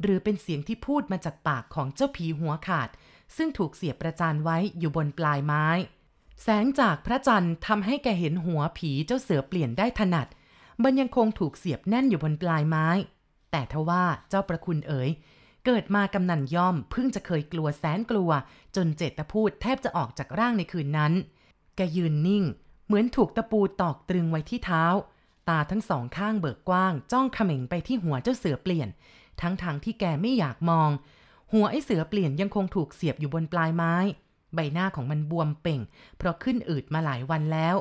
หรือเป็นเสียงที่พูดมาจากปากของเจ้าผีหัวขาดซึ่งถูกเสียบประจานไว้อยู่บนปลายไม้แสงจากพระจันทร์ทำให้แกเห็นหัวผีเจ้าเสือเปลี่ยนได้ถนัดมันยังคงถูกเสียบแน่นอยู่บนปลายไม้แต่ทว่าเจ้าประคุณเอ๋ยเกิดมากำนันย่อมเพิ่งจะเคยกลัวแสนกลัวจนเจตพูดแทบจะออกจากร่างในคืนนั้นแกยืนนิ่งเหมือนถูกตะปูตอกตรึงไว้ที่เท้าตาทั้งสองข้างเบิกกว้างจ้องเขม็งไปที่หัวเจ้าเสือเปลี่ยนทั้งๆ ท, ที่แกไม่อยากมองหัวไอ้เสือเปลี่ยนยังคงถูกเสียบอยู่บนปลายไม้ใบหน้าของมันบวมเป่งเพราะขึ้นอืดมาหลายวันแล้ว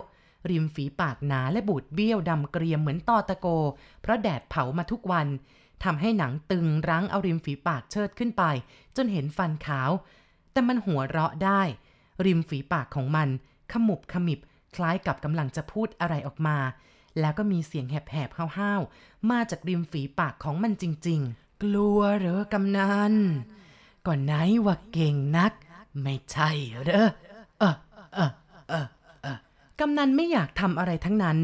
ริมฝีปากหนาและบูดเบี้ยวดำเกรียมเหมือนตอตะโกเพราะแดดเผามาทุกวันทำให้หนังตึงรั้งเอาริมฝีปากเชิดขึ้นไปจนเห็นฟันขาว แต่มันหัวเราะได้ริมฝีปากของมันขมุบขมิบคล้ายกับกำลังจะพูดอะไรออกมาแล้วก็มีเสียงแหบๆห้าวๆมาจากริมฝีปากของมันจริงๆกลัวเหรอกำนันก่อนไหนว่าเก่งนักไม่ใช่เหรอเออเออเออเออกำนันไม่อยากทำอะไรทั้งนั้น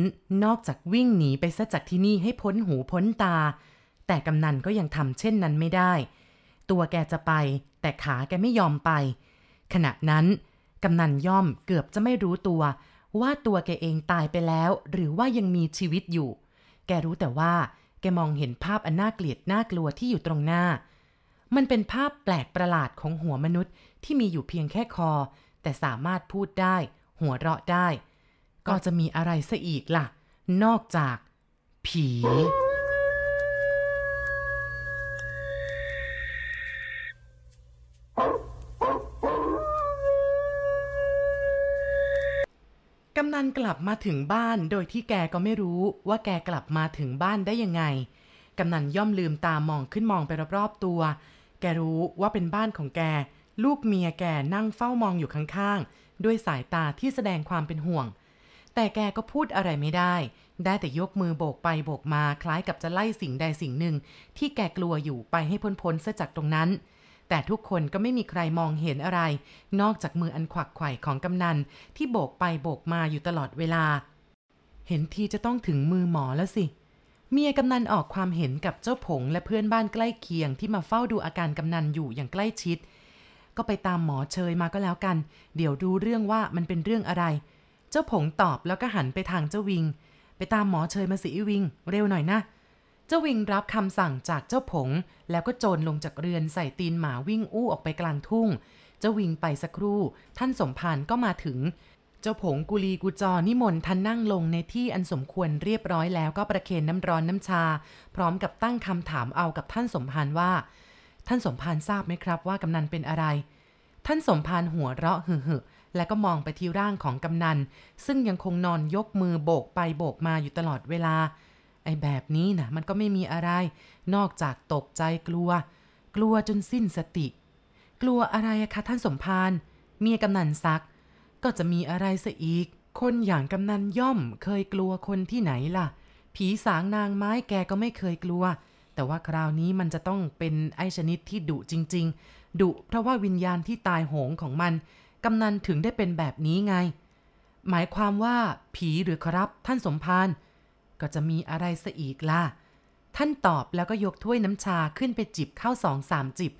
นอกจากวิ่งหนีไปซะจากที่นี่ให้พ้นหูพ้นตาแต่กำนันก็ยังทำเช่นนั้นไม่ได้ตัวแกจะไปแต่ขาแกไม่ยอมไปขณะนั้นกำนันย่อมเกือบจะไม่รู้ตัวว่าตัวแกเองตายไปแล้วหรือว่ายังมีชีวิตอยู่แกรู้แต่ว่าแกมองเห็นภาพอันน่าเกลียดน่ากลัวที่อยู่ตรงหน้ามันเป็นภาพแปลกประหลาดของหัวมนุษย์ที่มีอยู่เพียงแค่คอแต่สามารถพูดได้หัวเราะได้ก็จะมีอะไรซะอีกล่ะนอกจากผีกำนันกลับมาถึงบ้านโดยที่แกก็ไม่รู้ว่าแกกลับมาถึงบ้านได้ยังไงกำนันย่อมลืมตามองขึ้นมองไปรอบๆตัวแกรู้ว่าเป็นบ้านของแกลูกเมียแกนั่งเฝ้ามองอยู่ข้างๆด้วยสายตาที่แสดงความเป็นห่วงแต่แกก็พูดอะไรไม่ได้ได้แต่ยกมือโบกไปโบกมาคล้ายกับจะไล่สิ่งใดสิ่งหนึ่งที่แกกลัวอยู่ไปให้พ้นๆซะจากตรงนั้นแต่ทุกคนก็ไม่มีใครมองเห็นอะไรนอกจากมืออันขวักไขว่ของกำนันที่โบกไปโบกมาอยู่ตลอดเวลาเห็นทีจะต้องถึงมือหมอแล้วสิเมียกำนันออกความเห็นกับเจ้าผงและเพื่อนบ้านใกล้เคียงที่มาเฝ้าดูอาการกำนันอยู่อย่างใกล้ชิดก็ไปตามหมอเชยมาก็แล้วกันเดี๋ยวดูเรื่องว่ามันเป็นเรื่องอะไรเจ้าผงตอบแล้วก็หันไปทางเจ้าวิงไปตามหมอเชยมาสิวิงเร็วหน่อยนะเจ้าวิงรับคำสั่งจากเจ้าผงแล้วก็โจรลงจากเรือนใส่ตีนหมาวิ่งอู้ออกไปกลางทุ่งเจ้าวิงไปสักครู่ท่านสมภารก็มาถึงเจ้าผงกุลีกุจอนิมนต์ท่านนั่งลงในที่อันสมควรเรียบร้อยแล้วก็ประเคนน้ำร้อนน้ำชาพร้อมกับตั้งคำถามเอากับท่านสมภารว่าท่านสมภารทราบไหมครับว่ากำนันเป็นอะไรท่านสมภารหัวเราะฮึ่ๆแล้วก็มองไปที่ร่างของกำนันซึ่งยังคงนอนยกมือโบกไปโบกมาอยู่ตลอดเวลาไอ้แบบนี้นะมันก็ไม่มีอะไรนอกจากตกใจกลัวกลัวจนสิ้นสติกลัวอะไรคะท่านสมภารเมียกำนันซักก็จะมีอะไรซะอีกคนอย่างกำนันย่อมเคยกลัวคนที่ไหนล่ะผีสางนางไม้แกก็ไม่เคยกลัวแต่ว่าคราวนี้มันจะต้องเป็นไอ้ชนิดที่ดุจริงๆดุเพราะว่าวิญญาณที่ตายโหงของมันกำนันถึงได้เป็นแบบนี้ไงหมายความว่าผีหรือครับท่านสมภารก็จะมีอะไรซะอีกล่ะท่านตอบแล้วก็ยกถ้วยน้ำชาขึ้นไปจิบข้าวสองสามจิบ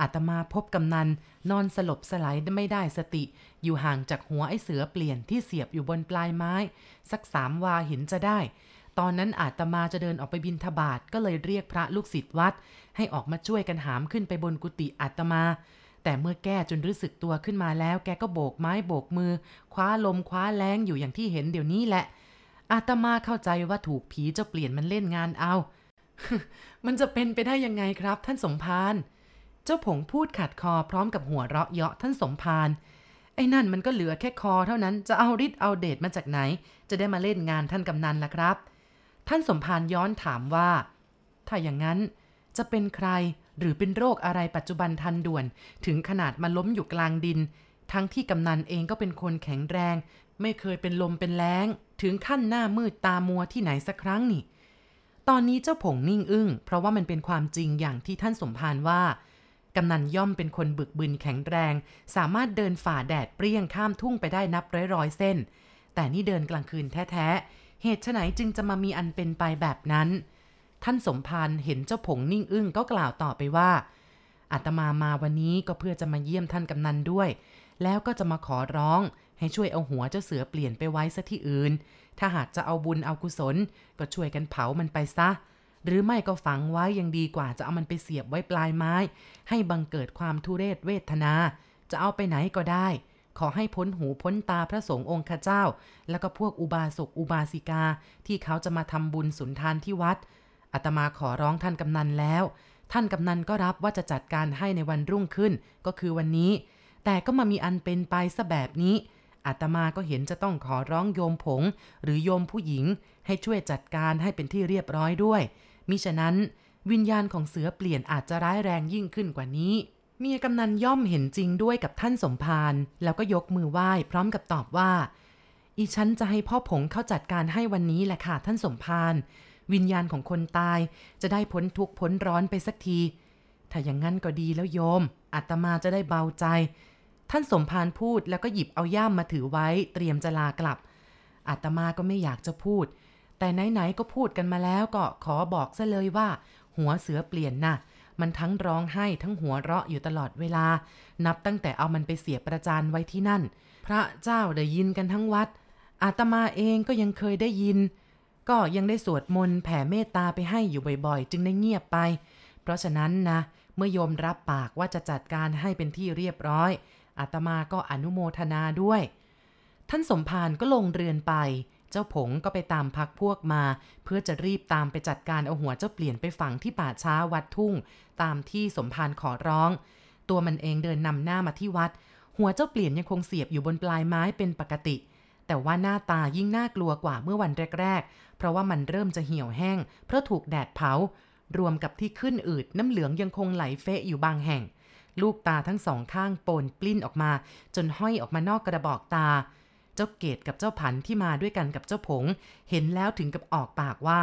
อาตมาพบกำนันนอนสลบสลายไม่ได้สติอยู่ห่างจากหัวไอ้เสือเปลี่ยนที่เสียบอยู่บนปลายไม้สักสามวาเห็นจะได้ตอนนั้นอาตมาจะเดินออกไปบิณฑบาตก็เลยเรียกพระลูกศิษย์วัดให้ออกมาช่วยกันหามขึ้นไปบนกุฏิอาตมาแต่เมื่อแก้จนรู้สึกตัวขึ้นมาแล้วแกก็โบกไม้โบกมือคว้าลมคว้าแล้งอยู่อย่างที่เห็นเดี๋ยวนี้แหละอาตมาเข้าใจว่าถูกผีเจ้าเปลี่ยนมันเล่นงานเอามันจะเป็นไปได้ยังไงครับท่านสมภารเจ้าผงพูดขัดคอพร้อมกับหัวเราะเยาะท่านสมภารไอ้นั่นมันก็เหลือแค่คอเท่านั้นจะเอาฤทธิ์เอาเดชมาจากไหนจะได้มาเล่นงานท่านกำนันล่ะครับท่านสมภารย้อนถามว่าถ้าอย่างนั้นจะเป็นใครหรือเป็นโรคอะไรปัจจุบันทันด่วนถึงขนาดมาล้มอยู่กลางดินทั้งที่กำนันเองก็เป็นคนแข็งแรงไม่เคยเป็นลมเป็นแล้งถึงขั้นหน้ามืดตามัวที่ไหนสักครั้งนี่ตอนนี้เจ้าผงนิ่งอึ้งเพราะว่ามันเป็นความจริงอย่างที่ท่านสมภารว่ากำนันย่อมเป็นคนบึกบึนแข็งแรงสามารถเดินฝ่าแดดเปรี้ยงข้ามทุ่งไปได้นับร้อยๆเส้นแต่นี่เดินกลางคืนแท้ๆเหตุไฉนจึงจะมามีอันเป็นไปแบบนั้นท่านสมภารเห็นเจ้าผงนิ่งอึ้งก็กล่าวต่อไปว่าอาตมามาวันนี้ก็เพื่อจะมาเยี่ยมท่านกำนันด้วยแล้วก็จะมาขอร้องให้ช่วยเอาหัวเจ้าเสือเปลี่ยนไปไว้ซะที่อื่นถ้าหากจะเอาบุญเอากุศลก็ช่วยกันเผามันไปซะหรือไม่ก็ฝังไว้ยังดีกว่าจะเอามันไปเสียบไว้ปลายไม้ให้บังเกิดความทุเรศเวทนาจะเอาไปไหนก็ได้ขอให้พ้นหูพ้นตาพระสงฆ์องค์เจ้าแล้วก็พวกอุบาสกอุบาสิกาที่เขาจะมาทำบุญสุนทานที่วัดอาตมาขอร้องท่านกำนันแล้วท่านกำนันก็รับว่าจะจัดการให้ในวันรุ่งขึ้นก็คือวันนี้แต่ก็มามีอันเป็นไปซะแบบนี้อาตมาก็เห็นจะต้องขอร้องโยมผงหรือโยมผู้หญิงให้ช่วยจัดการให้เป็นที่เรียบร้อยด้วยมิฉะนั้นวิญญาณของเสือเปลี่ยนอาจจะร้ายแรงยิ่งขึ้นกว่านี้ เมียกำนันย่อมเห็นจริงด้วยกับท่านสมภารแล้วก็ยกมือไหว้พร้อมกับตอบว่าอีฉันจะให้พ่อผงเข้าจัดการให้วันนี้แหละค่ะท่านสมภารวิญญาณของคนตายจะได้พ้นทุกข์พ้นร้อนไปสักทีถ้าอย่างนั้นก็ดีแล้วโยมอาตมาจะได้เบาใจท่านสมภารพูดแล้วก็หยิบเอาย่ามมาถือไว้เตรียมจะลากลับอาตมาก็ไม่อยากจะพูดแต่ไหนๆก็พูดกันมาแล้วก็ขอบอกซะเลยว่าหัวเสือเปลี่ยนนะมันทั้งร้องไห้ทั้งหัวเราะอยู่ตลอดเวลานับตั้งแต่เอามันไปเสียประจานไว้ที่นั่นพระเจ้าได้ยินกันทั้งวัดอาตมาเองก็ยังเคยได้ยินก็ยังได้สวดมนต์แผ่เมตตาไปให้อยู่บ่อยๆจึงได้เงียบไปเพราะฉะนั้นนะเมื่อโยมรับปากว่าจะจัดการให้เป็นที่เรียบร้อยอาตมาก็อนุโมทนาด้วยท่านสมภารก็ลงเรือนไปเจ้าผงก็ไปตามพักพวกมาเพื่อจะรีบตามไปจัดการเอาหัวเจ้าเปลี่ยนไปฝังที่ป่าช้าวัดทุ่งตามที่สมภารขอร้องตัวมันเองเดินนำหน้ามาที่วัดหัวเจ้าเปลี่ยนยังคงเสียบอยู่บนปลายไม้เป็นปกติแต่ว่าหน้าตายิ่งน่ากลัวกว่าเมื่อวันแรกๆเพราะว่ามันเริ่มจะเหี่ยวแห้งเพราะถูกแดดเผารวมกับที่ขึ้นอืดน้ำเหลืองยังคงไหลเฟะอยู่บางแห่งลูกตาทั้งสองข้างโปนปลิ้นออกมาจนห้อยออกมานอกกระบอกตาเจ้าเกตกับเจ้าผันที่มาด้วยกันกับเจ้าผงเห็นแล้วถึงกับออกปากว่า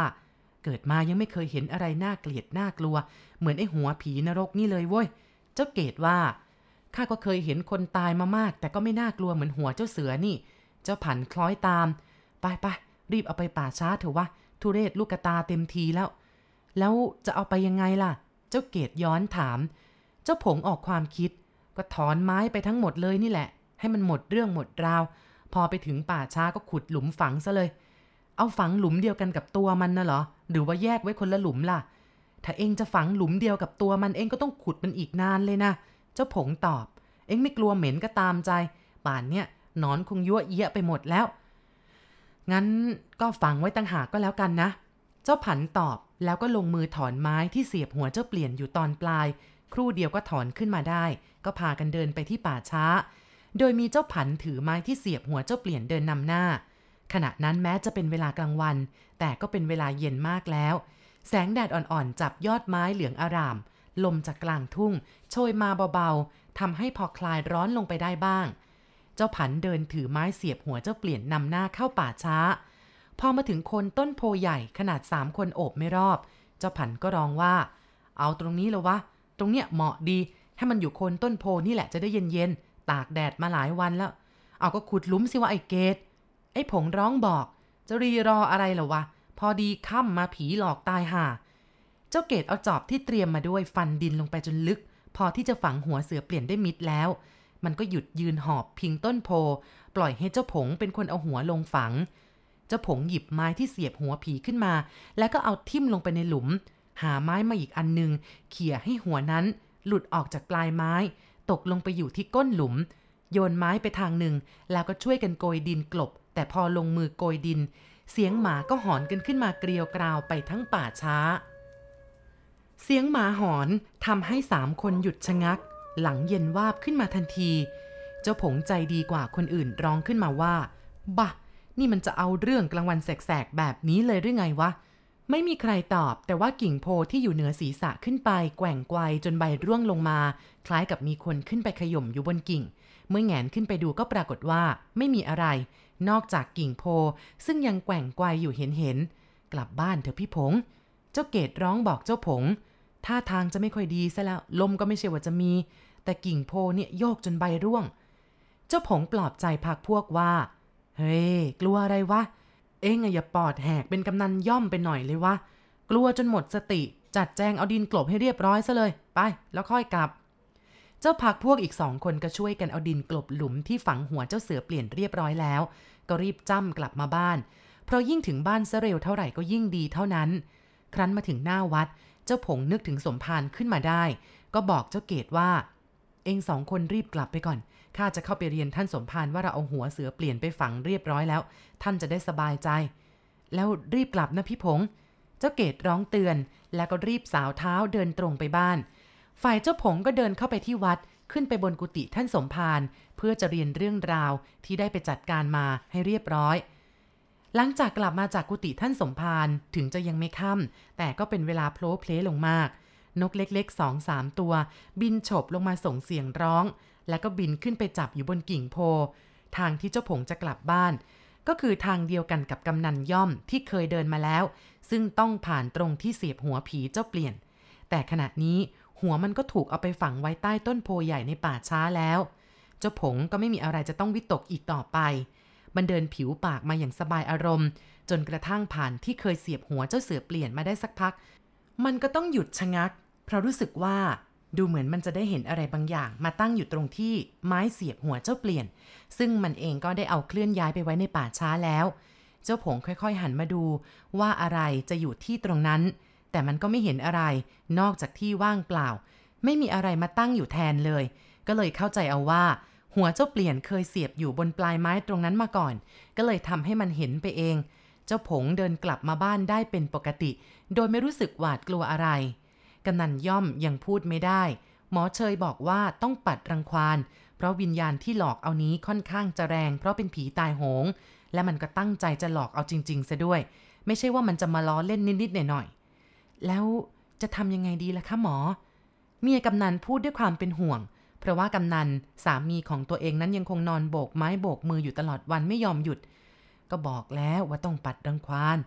เกิดมายังไม่เคยเห็นอะไรน่าเกลียดน่ากลัวเหมือนไอ้หัวผีนรกนี่เลยเว้ยเจ้าเกตว่าข้าก็เคยเห็นคนตายมามากแต่ก็ไม่น่ากลัวเหมือนหัวเจ้าเสือนี่เจ้าผันคล้อยตามไปไปรีบเอาไปป่าช้าเถอะวะทุเรศลูกตาเต็มทีแล้วแล้วจะเอาไปยังไงล่ะเจ้าเกตย้อนถามเจ้าผงออกความคิดก็ถอนไม้ไปทั้งหมดเลยนี่แหละให้มันหมดเรื่องหมดราวพอไปถึงป่าช้าก็ขุดหลุมฝังซะเลยเอาฝังหลุมเดียวกันกับตัวมันนะเหรอหรือว่าแยกไว้คนละหลุมล่ะถ้าเองจะฝังหลุมเดียวกับตัวมันเองก็ต้องขุดมันอีกนานเลยนะเจ้าผงตอบเองไม่กลัวเหม็นก็ตามใจป่านเนี้ยหนอนคงยั่วเอี้ยไปหมดแล้วงั้นก็ฝังไว้ต่างหากก็แล้วกันนะเจ้าผันตอบแล้วก็ลงมือถอนไม้ที่เสียบหัวเจ้าเปลี่ยนอยู่ตอนปลายครู่เดียวก็ถอนขึ้นมาได้ก็พากันเดินไปที่ป่าช้าโดยมีเจ้าผันถือไม้ที่เสียบหัวเจ้าเปลี่ยนเดินนำหน้าขณะนั้นแม้จะเป็นเวลากลางวันแต่ก็เป็นเวลาเย็นมากแล้วแสงแดดอ่อนๆจับยอดไม้เหลืองอารามลมจากกลางทุ่งโชยมาเบาๆทำให้พอคลายร้อนลงไปได้บ้างเจ้าผันเดินถือไม้เสียบหัวเจ้าเปลี่ยนนำหน้าเข้าป่าช้าพอมาถึงโคนต้นโพใหญ่ขนาดสามคนโอบไม่รอบเจ้าผันก็ร้องว่าเอาตรงนี้แล้ววะตรงเนี้ยเหมาะดีให้มันอยู่โคนต้นโพนี่แหละจะได้เย็นๆตากแดดมาหลายวันแล้วเอาก็ขุดหลุมสิว่าไอ้เกตไอ้ผงร้องบอกจะรีรออะไรเหรอวะพอดีค่ำมาผีหลอกตายห่าเจ้าเกตเอาจอบที่เตรียมมาด้วยฟันดินลงไปจนลึกพอที่จะฝังหัวเสือเปลี่ยนได้มิดแล้วมันก็หยุดยืนหอบพิงต้นโพปล่อยให้เจ้าผงเป็นคนเอาหัวลงฝังเจ้าผงหยิบไม้ที่เสียบหัวผีขึ้นมาแล้วก็เอาทิ่มลงไปในหลุมหาไม้มาอีกอันนึงเขี่ยให้หัวนั้นหลุดออกจากปลายไม้ตกลงไปอยู่ที่ก้นหลุมโยนไม้ไปทางหนึ่งแล้วก็ช่วยกันโกยดินกลบแต่พอลงมือโกยดินเสียงหมาก็หอนกันขึ้นมาเกลียวกราวไปทั้งป่าช้าเสียงหมาหอนทำให้สามคนหยุดชะงักหลังเย็นวาบขึ้นมาทันทีเจ้าผงใจดีกว่าคนอื่นร้องขึ้นมาว่าบะนี่มันจะเอาเรื่องกลางวันแสกๆแบบนี้เลยหรือไงวะไม่มีใครตอบแต่ว่ากิ่งโพที่อยู่เหนือศีรษะขึ้นไปแกว่งไกวจนใบร่วงลงมาคล้ายกับมีคนขึ้นไปขย่มอยู่บนกิ่งเมื่อแงนขึ้นไปดูก็ปรากฏว่าไม่มีอะไรนอกจากกิ่งโพซึ่งยังแกว่งไกวอยู่เห็นๆกลับบ้านเถอะพี่ผงเจ้าเกตร้องบอกเจ้าผงท่าทางจะไม่ค่อยดีซะแล้วลมก็ไม่ใช่ว่าจะมีแต่กิ่งโพเนี่ยโยกจนใบร่วงเจ้าผงปลอบใจพรรคพวกว่าเฮ้ยกลัวอะไรวะเองอย่าปอดแหกเป็นกำนันย่อมไปหน่อยเลยวะกลัวจนหมดสติจัดแจงเอาดินกลบให้เรียบร้อยซะเลยไปแล้วค่อยกลับเจ้าพักพวกอีกสองคนก็ช่วยกันเอาดินกลบหลุมที่ฝังหัวเจ้าเสือเปลี่ยนเรียบร้อยแล้วก็รีบจ้ำกลับมาบ้านเพราะยิ่งถึงบ้านซะเร็วเท่าไหร่ก็ยิ่งดีเท่านั้นครั้นมาถึงหน้าวัดเจ้าผงนึกถึงสมภารขึ้นมาได้ก็บอกเจ้าเกตว่าเองสองคนรีบกลับไปก่อนข้าจะเข้าไปเรียนท่านสมภารว่าเราเอาหัวเสือเปลี่ยนไปฝังเรียบร้อยแล้วท่านจะได้สบายใจแล้วรีบกลับนะพี่ผงเจ้าเกตร้องเตือนแล้วก็รีบสาวเท้าเดินตรงไปบ้านฝ่ายเจ้าผงก็เดินเข้าไปที่วัดขึ้นไปบนกุฏิท่านสมภารเพื่อจะเรียนเรื่องราวที่ได้ไปจัดการมาให้เรียบร้อยหลังจากกลับมาจากกุฏิท่านสมภารถึงจะยังไม่ค่ำแต่ก็เป็นเวลาโพลเพลลงมาก นกเล็กๆ สองสาม ตัวบินโฉบลงมาส่งเสียงร้องแล้วก็บินขึ้นไปจับอยู่บนกิ่งโพทางที่เจ้าผงจะกลับบ้านก็คือทางเดียวกันกับกำนันย่อมที่เคยเดินมาแล้วซึ่งต้องผ่านตรงที่เสียบหัวผีเจ้าเปลี่ยนแต่ขณะนี้หัวมันก็ถูกเอาไปฝังไว้ใต้ต้นโพใหญ่ในป่าช้าแล้วเจ้าผงก็ไม่มีอะไรจะต้องวิตกอีกต่อไปมันเดินผิวปากมาอย่างสบายอารมณ์จนกระทั่งผ่านที่เคยเสียบหัวเจ้าเสือเปลี่ยนมาได้สักพักมันก็ต้องหยุดชะงักเพราะรู้สึกว่าดูเหมือนมันจะได้เห็นอะไรบางอย่างมาตั้งอยู่ตรงที่ไม้เสียบหัวเจ้าเปลี่ยนซึ่งมันเองก็ได้เอาเคลื่อนย้ายไปไว้ในป่าช้าแล้วเจ้าผงค่อยๆหันมาดูว่าอะไรจะอยู่ที่ตรงนั้นแต่มันก็ไม่เห็นอะไรนอกจากที่ว่างเปล่าไม่มีอะไรมาตั้งอยู่แทนเลยก็เลยเข้าใจเอาว่าหัวเจ้าเปลี่ยนเคยเสียบอยู่บนปลายไม้ตรงนั้นมาก่อนก็เลยทำให้มันเห็นไปเองเจ้าผงเดินกลับมาบ้านได้เป็นปกติโดยไม่รู้สึกหวาดกลัวอะไรกำนันย่อมยังพูดไม่ได้หมอเชยบอกว่าต้องปัดรังควานเพราะวิญญาณที่หลอกเอานี้ค่อนข้างจะแรงเพราะเป็นผีตายโหงและมันก็ตั้งใจจะหลอกเอาจริงๆซะด้วยไม่ใช่ว่ามันจะมาล้อเล่นนิดๆหน่อยๆแล้วจะทำยังไงดีล่ะคะหมอเมียกำนันพูดด้วยความเป็นห่วงเพราะว่ากำนันสามีของตัวเองนั้นยังคงนอนโบกไม้โบกมืออยู่ตลอดวันไม่ยอมหยุดก็บอกแล้วว่าต้องปัดรังควาน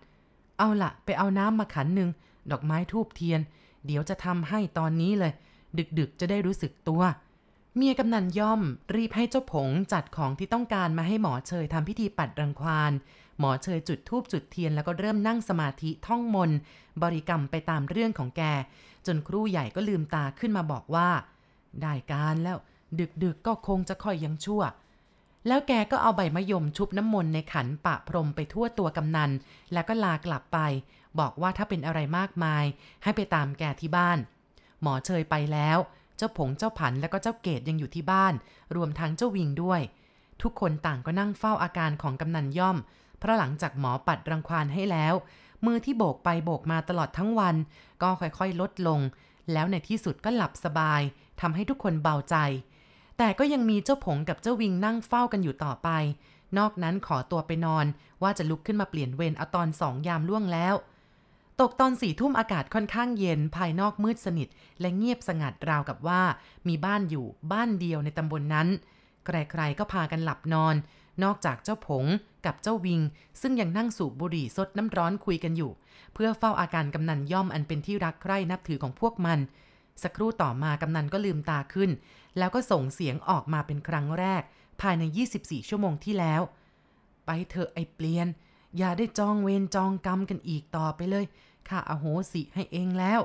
เอาล่ะไปเอาน้ำมาขันนึงดอกไม้ธูปเทียนเดี๋ยวจะทำให้ตอนนี้เลยดึกๆจะได้รู้สึกตัวเมียกำนันย่อมรีบให้เจ้าผงจัดของที่ต้องการมาให้หมอเชยทำพิธีปัดรังควานหมอเชยจุดธูปจุดเทียนแล้วก็เริ่มนั่งสมาธิท่องมนต์บริกรรมไปตามเรื่องของแกจนครูใหญ่ก็ลืมตาขึ้นมาบอกว่าได้การแล้วดึกๆก็คงจะค่อยยังชั่วแล้วแกก็เอาใบมะยมชุบน้ำมนต์ในขันปะพรมไปทั่วตัวกำนันแล้วก็ลากลับไปบอกว่าถ้าเป็นอะไรมากมายให้ไปตามแกที่บ้านหมอเชยไปแล้วเจ้าผงเจ้าผันแล้วก็เจ้าเกตยังอยู่ที่บ้านรวมทั้งเจ้าวิงด้วยทุกคนต่างก็นั่งเฝ้าอาการของกำนันย่อมเพราะหลังจากหมอปัดรังควานให้แล้วมือที่โบกไปโบกมาตลอดทั้งวันก็ค่อยๆลดลงแล้วในที่สุดก็หลับสบายทำให้ทุกคนเบาใจแต่ก็ยังมีเจ้าผงกับเจ้าวิงนั่งเฝ้ากันอยู่ต่อไปนอกนั้นขอตัวไปนอนว่าจะลุกขึ้นมาเปลี่ยนเวรเอาตอนสองยามล่วงแล้วตกตอนสี่ทุ่มอากาศค่อนข้างเย็นภายนอกมืดสนิทและเงียบสงัดราวกับว่ามีบ้านอยู่บ้านเดียวในตำบล นั้นใครๆก็พากันหลับนอนนอกจากเจ้าผงกับเจ้าวิงซึ่งยังนั่งสูบบุหรี่ซดน้ำร้อนคุยกันอยู่เพื่อเฝ้าอาการกำนันย่อมอันเป็นที่รักใคร่นับถือของพวกมันสักครู่ต่อมากำนันก็ลืมตาขึ้นแล้วก็ส่งเสียงออกมาเป็นครั้งแรกภายในยี่สิบสี่ชั่วโมงที่แล้วไปเถอะไอ้เปลี่ยนอย่าได้จองเวรจองกรรมกันอีกต่อไปเลยข้าอโหสิให้เองแล้ว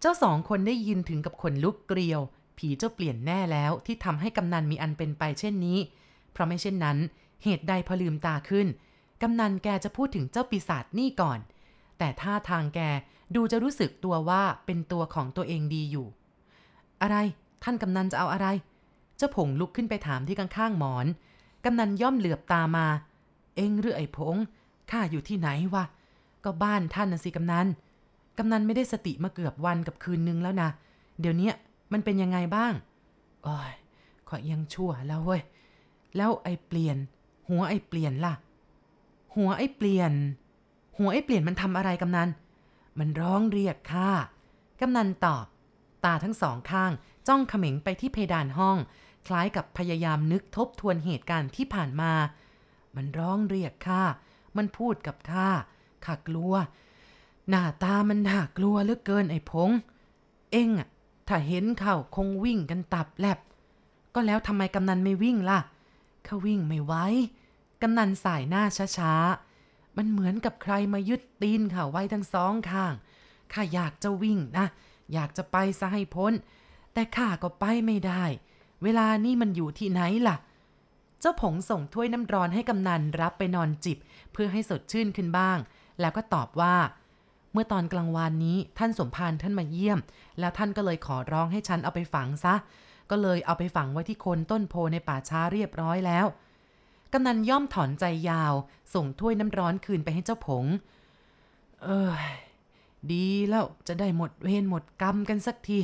เจ้าสองคนได้ยินถึงกับขนลุกเกลียวผีเจ้าเปลี่ยนแน่แล้วที่ทำให้กำนันมีอันเป็นไปเช่นนี้เพราะไม่เช่นนั้นเหตุใดพอลืมตาขึ้นกำนันแกจะพูดถึงเจ้าปีศาจนี่ก่อนแต่ท่าทางแกดูจะรู้สึกตัวว่าเป็นตัวของตัวเองดีอยู่อะไรท่านกำนันจะเอาอะไรเจ้าผงลุกขึ้นไปถามที่ข้างๆหมอนกำนันย่อมเหลือบตามาเอ็งหรือไอ้ผงข้าอยู่ที่ไหนวะก็บ้านท่านน่ะสิกำนันกำนันไม่ได้สติมาเกือบวันกับคืนนึงแล้วนะเดี๋ยวนี้มันเป็นยังไงบ้างโอ้ยขอยังชั่วแล้วเว้ยแล้วไอ้เปลี่ยนหัวไอ้เปลี่ยนล่ะหัวไอ้เปลี่ยนหัวไอ้เปลี่ยนมันทำอะไรกำนันมันร้องเรียกข้ากำนันตอบตาทั้งสองข้างจ้องเขม็งไปที่เพดานห้องคล้ายกับพยายามนึกทบทวนเหตุการณ์ที่ผ่านมามันร้องเรียกข้ามันพูดกับข้าข้ากลัวหน้าตามันน่ากลัวเหลือเกินไอ้พงเอ็งอ่ะถ้าเห็นเขาคงวิ่งกันตับแลบก็แล้วทำไมกำนันไม่วิ่งล่ะเขาวิ่งไม่ไหวกำนันสายหน้าช้าๆมันเหมือนกับใครมายึดตีนข้าไว้ทั้งสองข้างข้าอยากจะวิ่งนะอยากจะไปซะให้พ้นแต่ข้าก็ไปไม่ได้เวลานี้มันอยู่ที่ไหนล่ะเจ้าผงส่งถ้วยน้ำร้อนให้กำนันรับไปนอนจิบเพื่อให้สดชื่นขึ้นบ้างแล้วก็ตอบว่าเมื่อตอนกลางวันนี้ท่านสมภารท่านมาเยี่ยมแล้วท่านก็เลยขอร้องให้ฉันเอาไปฝังซะก็เลยเอาไปฝังไว้ที่โคนต้นโพในป่าช้าเรียบร้อยแล้วกำนันย่อมถอนใจยาวส่งถ้วยน้ำร้อนคืนไปให้เจ้าผงเอ้ยดีแล้วจะได้หมดเวรหมดกรรมกันสักที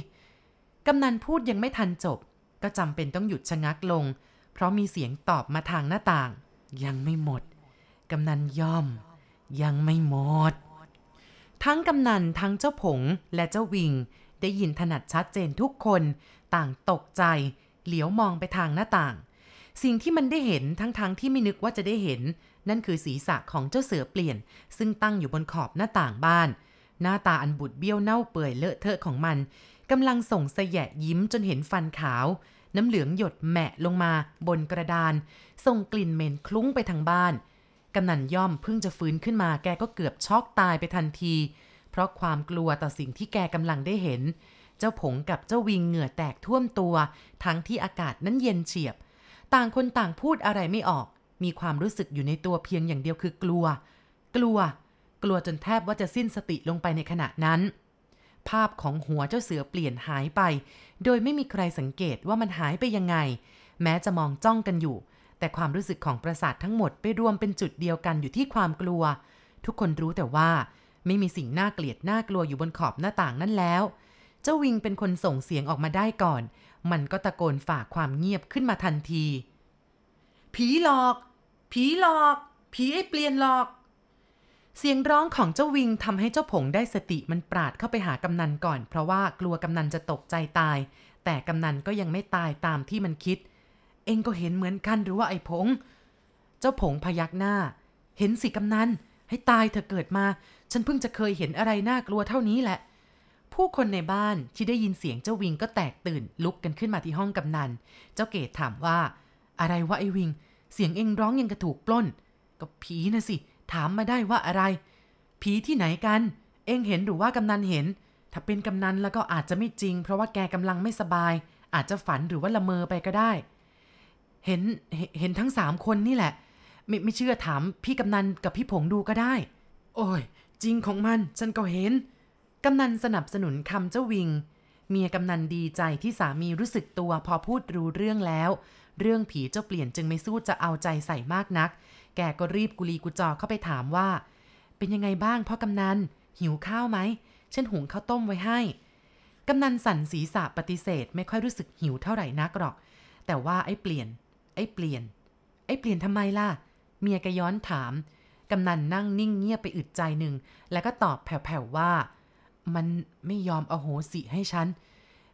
กำนันพูดยังไม่ทันจบก็จำเป็นต้องหยุดชะงักลงเพราะมีเสียงตอบมาทางหน้าต่างยังไม่หมดกำนันย่อมยังไม่หมดทั้งกำนันทั้งเจ้าผงและเจ้าวิง ได้ยินถนัดชัดเจนทุกคนต่างตกใจเหลียวมองไปทางหน้าต่างสิ่งที่มันได้เห็นทั้งๆ ท, ที่ไม่นึกว่าจะได้เห็นนั่นคือศีรษะของเจ้าเสือเปลี่ยนซึ่งตั้งอยู่บนขอบหน้าต่างบ้านหน้าตาอันบุดเบี้ยวเน่าเปื่อยเลอะเทอะของมันกำลังส่งแสแยะยิ้มจนเห็นฟันขาวน้ำเหลืองหยดแหมะลงมาบนกระดานส่งกลิ่นเหม็นคลุ้งไปทางบ้านกำนันย่อมเพิ่งจะฟื้นขึ้นมาแกก็เกือบช็อกตายไปทันทีเพราะความกลัวต่อสิ่งที่แกกำลังได้เห็นเจ้าผงกับเจ้าวิงเหงื่อแตกท่วมตัวทั้งที่อากาศนั้นเย็นเฉียบต่างคนต่างพูดอะไรไม่ออกมีความรู้สึกอยู่ในตัวเพียงอย่างเดียวคือกลัวกลัวกลัวจนแทบว่าจะสิ้นสติลงไปในขณะนั้นภาพของหัวเจ้าเสือเปลี่ยนหายไปโดยไม่มีใครสังเกตว่ามันหายไปยังไงแม้จะมองจ้องกันอยู่แต่ความรู้สึกของประสาททั้งหมดไปรวมเป็นจุดเดียวกันอยู่ที่ความกลัวทุกคนรู้แต่ว่าไม่มีสิ่งน่าเกลียดน่ากลัวอยู่บนขอบหน้าต่างนั้นแล้วเจ้าวิงเป็นคนส่งเสียงออกมาได้ก่อนมันก็ตะโกนฝากความเงียบขึ้นมาทันทีผีหลอกผีหลอกผีไอ้เปลี่ยนหลอกเสียงร้องของเจ้าวิงทำให้เจ้าผงได้สติมันปราดเข้าไปหากำนันก่อนเพราะว่ากลัวกำนันจะตกใจตายแต่กำนันก็ยังไม่ตายตามที่มันคิดเอ็งก็เห็นเหมือนกันหรือว่าไอ้ผงเจ้าผงพยักหน้าเห็นสิกำนันให้ตายเธอเกิดมาฉันเพิ่งจะเคยเห็นอะไรน่ากลัวเท่านี้แหละผู้คนในบ้านที่ได้ยินเสียงเจ้าวิงก็แตกตื่นลุกกันขึ้นมาที่ห้องกำนันเจ้าเกศถามว่าอะไรวะไอ้วิงเสียงเอ็งร้องยังกระถูกปล้นก็ผีนะสิถามมาได้ว่าอะไรผีที่ไหนกันเอ็งเห็นหรือว่ากำนันเห็นถ้าเป็นกำนันแล้วก็อาจจะไม่จริงเพราะว่าแกกำลังไม่สบายอาจจะฝันหรือว่าละเมอไปก็ได้เห็นเห็นทั้งสามคนนี่แหละไม่ไม่เชื่อถามพี่กำนันกับพี่ผงดูก็ได้โอ้ยจริงของมันฉันก็เห็นกำนันสนับสนุนคำเจ้าวิงเมียกำนันดีใจที่สามีรู้สึกตัวพอพูดรู้เรื่องแล้วเรื่องผีเจ้าเปลี่ยนจึงไม่สู้จะเอาใจใส่มากนักแกก็รีบกุลีกุจอเข้าไปถามว่าเป็นยังไงบ้างพ่อกำนันหิวข้าวไหมฉันหุงข้าวต้มไว้ให้กำนันสั่นศีรษะปฏิเสธไม่ค่อยรู้สึกหิวเท่าไหร่นักหรอกแต่ว่าไอ้เปลี่ยนไอ้เปลี่ยนไอ้เปลี่ยนทำไมล่ะเมียแกย้อนถามกำนันนั่งนิ่งเงียบไปอึดใจหนึ่งแล้วก็ตอบแผ่วๆว่ามันไม่ยอมอโหสิให้ฉัน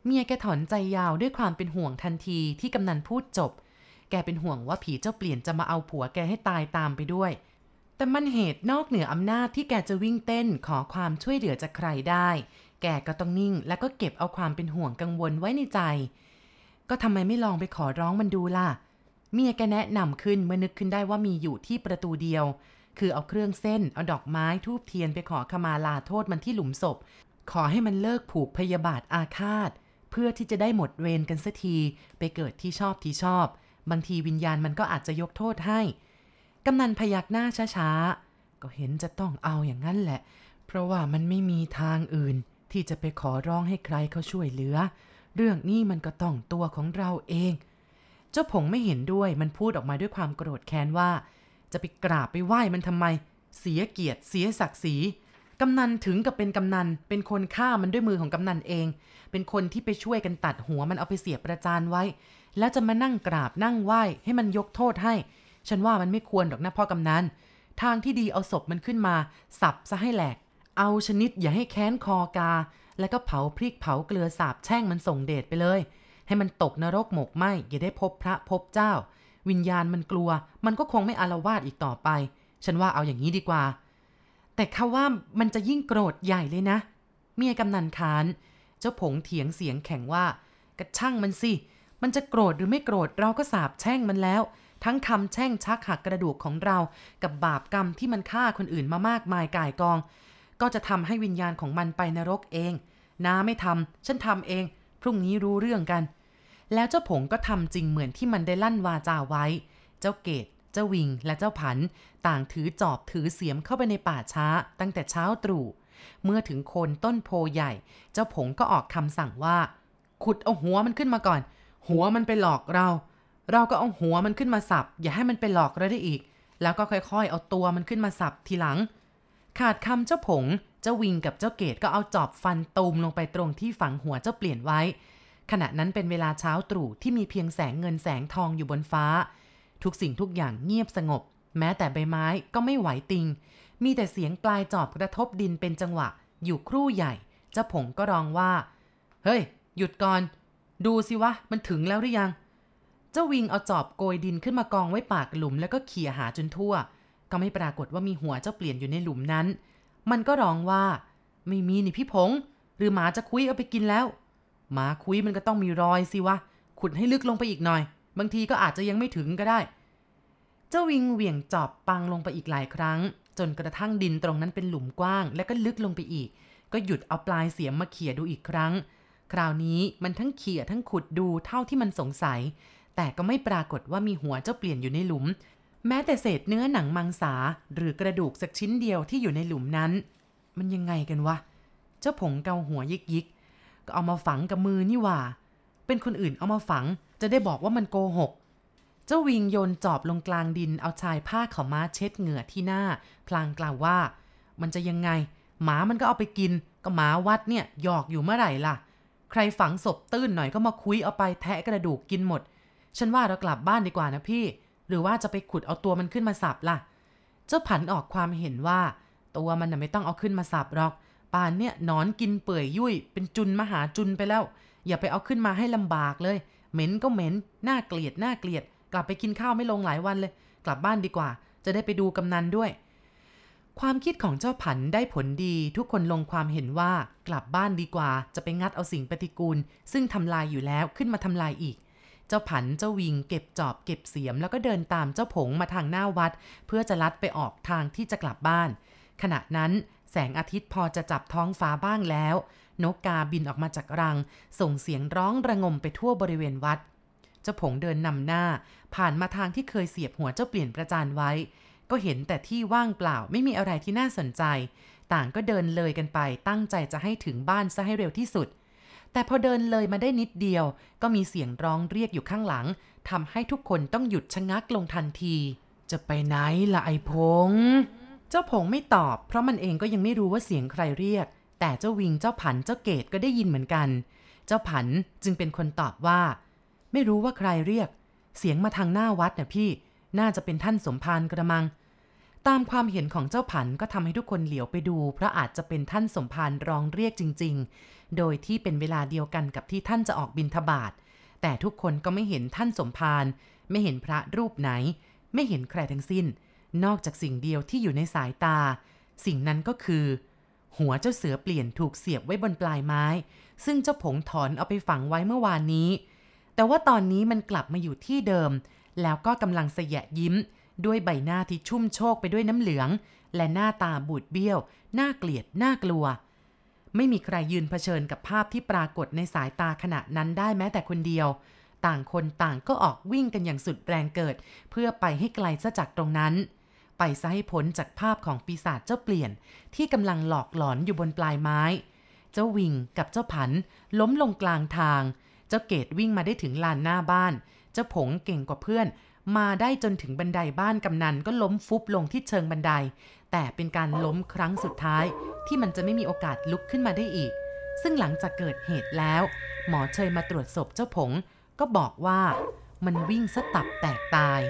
เมียแกถอนใจยาวด้วยความเป็นห่วงทันทีที่กำนันพูดจบแกเป็นห่วงว่าผีเจ้าเปลี่ยนจะมาเอาผัวแกให้ตายตามไปด้วยแต่มันเหตุนอกเหนืออำนาจที่แกจะวิ่งเต้นขอความช่วยเหลือจากใครได้แกก็ต้องนิ่งแล้วก็เก็บเอาความเป็นห่วงกังวลไว้ในใจก็ทำไมไม่ลองไปขอร้องมันดูล่ะเมียแกแนะนำขึ้นเมื่อนึกขึ้นได้ว่ามีอยู่ที่ประตูเดียวคือเอาเครื่องเส้นเอาดอกไม้ธูปเทียนไปขอขมาลาโทษมันที่หลุมศพขอให้มันเลิกผูกพยาบาทอาฆาตเพื่อที่จะได้หมดเวรกันสักทีไปเกิดที่ชอบที่ชอบบางทีวิญญาณมันก็อาจจะยกโทษให้กำนันพยักหน้าช้าๆก็เห็นจะต้องเอาอย่างนั้นแหละเพราะว่ามันไม่มีทางอื่นที่จะไปขอร้องให้ใครเขาช่วยเหลือเรื่องนี้มันก็ต้องตัวของเราเองเจ้าผงไม่เห็นด้วยมันพูดออกมาด้วยความโกรธแค้นว่าจะไปกราบไปไหว้มันทำไมเสียเกียรติเสียศักดิ์ศรีกำนันถึงกับเป็นกำนันเป็นคนฆ่ามันด้วยมือของกำนันเองเป็นคนที่ไปช่วยกันตัดหัวมันเอาไปเสียบประจานไว้แล้วจะมานั่งกราบนั่งไหว้ให้มันยกโทษให้ฉันว่ามันไม่ควรหรอกนะพ่อกำนันทางที่ดีเอาศพมันขึ้นมาสับซะให้แหลกเอาชนิดอย่าให้แค้นคอกาแล้วก็เผาพริกเผาเกลือสาบแช่งมันส่งเดชไปเลยให้มันตกนรกหมกไหมอย่าได้พบพระพบเจ้าวิญญาณมันกลัวมันก็คงไม่อาละวาดอีกต่อไปฉันว่าเอาอย่างนี้ดีกว่าแต่เขาว่ามันจะยิ่งโกรธใหญ่เลยนะเมียกำนันค้านเจ้าผงเถียงเสียงแข็งว่ากระช่างมันสิมันจะโกรธหรือไม่โกรธเราก็สาปแช่งมันแล้วทั้งคำแช่งชักหักกระดูกของเรากับบาปกรรมที่มันฆ่าคนอื่นมามากมายก่ายกองก็จะทำให้วิญญาณของมันไปนรกเองน้าไม่ทำฉันทำเองพรุ่งนี้รู้เรื่องกันแล้วเจ้าผงก็ทำจริงเหมือนที่มันได้ลั่นวาจาไว้เจ้าเกศเจ้าวิงและเจ้าผันต่างถือจอบถือเสียมเข้าไปในป่าช้าตั้งแต่เช้าตรู่เมื่อถึงโคนต้นโพใหญ่เจ้าผงก็ออกคำสั่งว่าขุดเอาหัวมันขึ้นมาก่อนหัวมันไปหลอกเราเราก็เอาหัวมันขึ้นมาสับอย่าให้มันไปหลอกเราได้อีกแล้วก็ค่อยๆเอาตัวมันขึ้นมาสับทีหลังขาดคำเจ้าผงเจ้าวิงกับเจ้าเกศก็เอาจอบฟันตูมลงไปตรงที่ฝังหัวเจ้าเปลี่ยนไว้ขณะนั้นเป็นเวลาเช้าตรู่ที่มีเพียงแสงเงินแสงทองอยู่บนฟ้าทุกสิ่งทุกอย่างเงียบสงบแม้แต่ใบไม้ก็ไม่ไหวติงมีแต่เสียงปลายจอบกระทบดินเป็นจังหวะอยู่ครู่ใหญ่เจ้าผงก็ร้องว่า เฮ้ยหยุดก่อนดูสิวะมันถึงแล้วหรือยังเจ้าวิงเอาจอบโกยดินขึ้นมากองไว้ปากหลุมแล้วก็เขี่ยหาจนทั่วก็ไม่ปรากฏว่ามีหัวเจ้าเปลี่ยนอยู่ในหลุมนั้นมันก็ร้องว่าไม่มีนี่พี่พงษ์หรือหมาจะคุ้ยเอาไปกินแล้วหมาคุ้ยมันก็ต้องมีรอยสิวะขุดให้ลึกลงไปอีกหน่อยบางทีก็อาจจะยังไม่ถึงก็ได้เจ้าวิงเหวี่ยงจอบปังลงไปอีกหลายครั้งจนกระทั่งดินตรงนั้นเป็นหลุมกว้างและก็ลึกลงไปอีกก็หยุดเอาปลายเสียมมาเขี่ยดูอีกครั้งคราวนี้มันทั้งเขี่ยทั้งขุดดูเท่าที่มันสงสัยแต่ก็ไม่ปรากฏว่ามีหัวเจ้าเปลี่ยนอยู่ในหลุมแม้แต่เศษเนื้อหนังมังสาหรือกระดูกสักชิ้นเดียวที่อยู่ในหลุมนั้นมันยังไงกันวะเจ้าผงเกาหัวยิกยิกก็เอามาฝังกับมือนี่หว่าเป็นคนอื่นเอามาฝังจะได้บอกว่ามันโกหกเจ้าวิงโยนจอบลงกลางดินเอาชายผ้าขาวม้าเช็ดเหงื่อที่หน้าพลางกล่าวว่ามันจะยังไงหมามันก็เอาไปกินก็หมาวัดเนี่ยหยอกอยู่เมื่อไหร่ล่ะใครฝังศพตื้นหน่อยก็มาคุยเอาไปแทะกระดูกกินหมดฉันว่าเรากลับบ้านดีกว่านะพี่หรือว่าจะไปขุดเอาตัวมันขึ้นมาสับล่ะเจ้าผันออกความเห็นว่าตัวมันน่ะไม่ต้องเอาขึ้นมาสับหรอกป่านเนี่ยนอนกินเปื่อยยุ่ยเป็นจุนมหาจุนไปแล้วอย่าไปเอาขึ้นมาให้ลำบากเลยเหม็นก็เหม็นน่าเกลียดน่าเกลียดกลับไปกินข้าวไม่ลงหลายวันเลยกลับบ้านดีกว่าจะได้ไปดูกำนันด้วยความคิดของเจ้าผันได้ผลดีทุกคนลงความเห็นว่ากลับบ้านดีกว่าจะไปงัดเอาสิ่งปฏิกูลซึ่งทำลายอยู่แล้วขึ้นมาทำลายอีกเจ้าผันเจ้าวิงเก็บจอบเก็บเสียมแล้วก็เดินตามเจ้าผงมาทางหน้าวัดเพื่อจะลัดไปออกทางที่จะกลับบ้านขณะนั้นแสงอาทิตย์พอจะจับท้องฟ้าบ้างแล้วนกกาบินออกมาจากรังส่งเสียงร้องระงมไปทั่วบริเวณวัดเจ้าผงเดินนำหน้าผ่านมาทางที่เคยเสียบหัวเจ้าเปลี่ยนประจานไว้ก็เห็นแต่ที่ว่างเปล่าไม่มีอะไรที่น่าสนใจต่างก็เดินเลยกันไปตั้งใจจะให้ถึงบ้านซะให้เร็วที่สุดแต่พอเดินเลยมาได้นิดเดียวก็มีเสียงร้องเรียกอยู่ข้างหลังทำให้ทุกคนต้องหยุดชะงักลงทันทีจะไปไหนล่ะไอ้พงเจ้าผงไม่ตอบเพราะมันเองก็ยังไม่รู้ว่าเสียงใครเรียกแต่เจ้าวิงเจ้าผันเจ้าเกตก็ได้ยินเหมือนกันเจ้าผันจึงเป็นคนตอบว่าไม่รู้ว่าใครเรียกเสียงมาทางหน้าวัดน่ะพี่น่าจะเป็นท่านสมภารกระมังตามความเห็นของเจ้าผันก็ทำให้ทุกคนเหลียวไปดูเพราะอาจจะเป็นท่านสมภารร้องเรียกจริงๆโดยที่เป็นเวลาเดียวกันกับที่ท่านจะออกบิณฑบาตแต่ทุกคนก็ไม่เห็นท่านสมภารไม่เห็นพระรูปไหนไม่เห็นใครทั้งสิ้นนอกจากสิ่งเดียวที่อยู่ในสายตาสิ่งนั้นก็คือหัวเจ้าเสือเปลี่ยนถูกเสียบไว้บนปลายไม้ซึ่งเจ้าผงถอนเอาไปฝังไว้เมื่อวานนี้แต่ว่าตอนนี้มันกลับมาอยู่ที่เดิมแล้วก็กำลังเสยะยิ้มด้วยใบหน้าที่ชุ่มโชกไปด้วยน้ำเหลืองและหน้าตาบูดเบี้ยวน่าเกลียดน่ากลัวไม่มีใครยืนเผชิญกับภาพที่ปรากฏในสายตาขณะนั้นได้แม้แต่คนเดียวต่างคนต่างก็ออกวิ่งกันอย่างสุดแรงเกิดเพื่อไปให้ไกลซะจากตรงนั้นไปซะให้พ้นจากภาพของปีศาจเจ้าเปลี่ยนที่กำลังหลอกหลอนอยู่บนปลายไม้เจ้าวิงกับเจ้าผันล้มลงกลางทางเจ้าเกตวิ่งมาได้ถึงลานหน้าบ้านเจ้าผงเก่งกว่าเพื่อนมาได้จนถึงบันไดบ้านกำนันก็ล้มฟุบลงที่เชิงบันไดแต่เป็นการล้มครั้งสุดท้ายที่มันจะไม่มีโอกาสลุกขึ้นมาได้อีกซึ่งหลังจากเกิดเหตุแล้วหมอเชยมาตรวจศพเจ้าผงก็บอกว่ามันวิ่งซะตับแตกตาย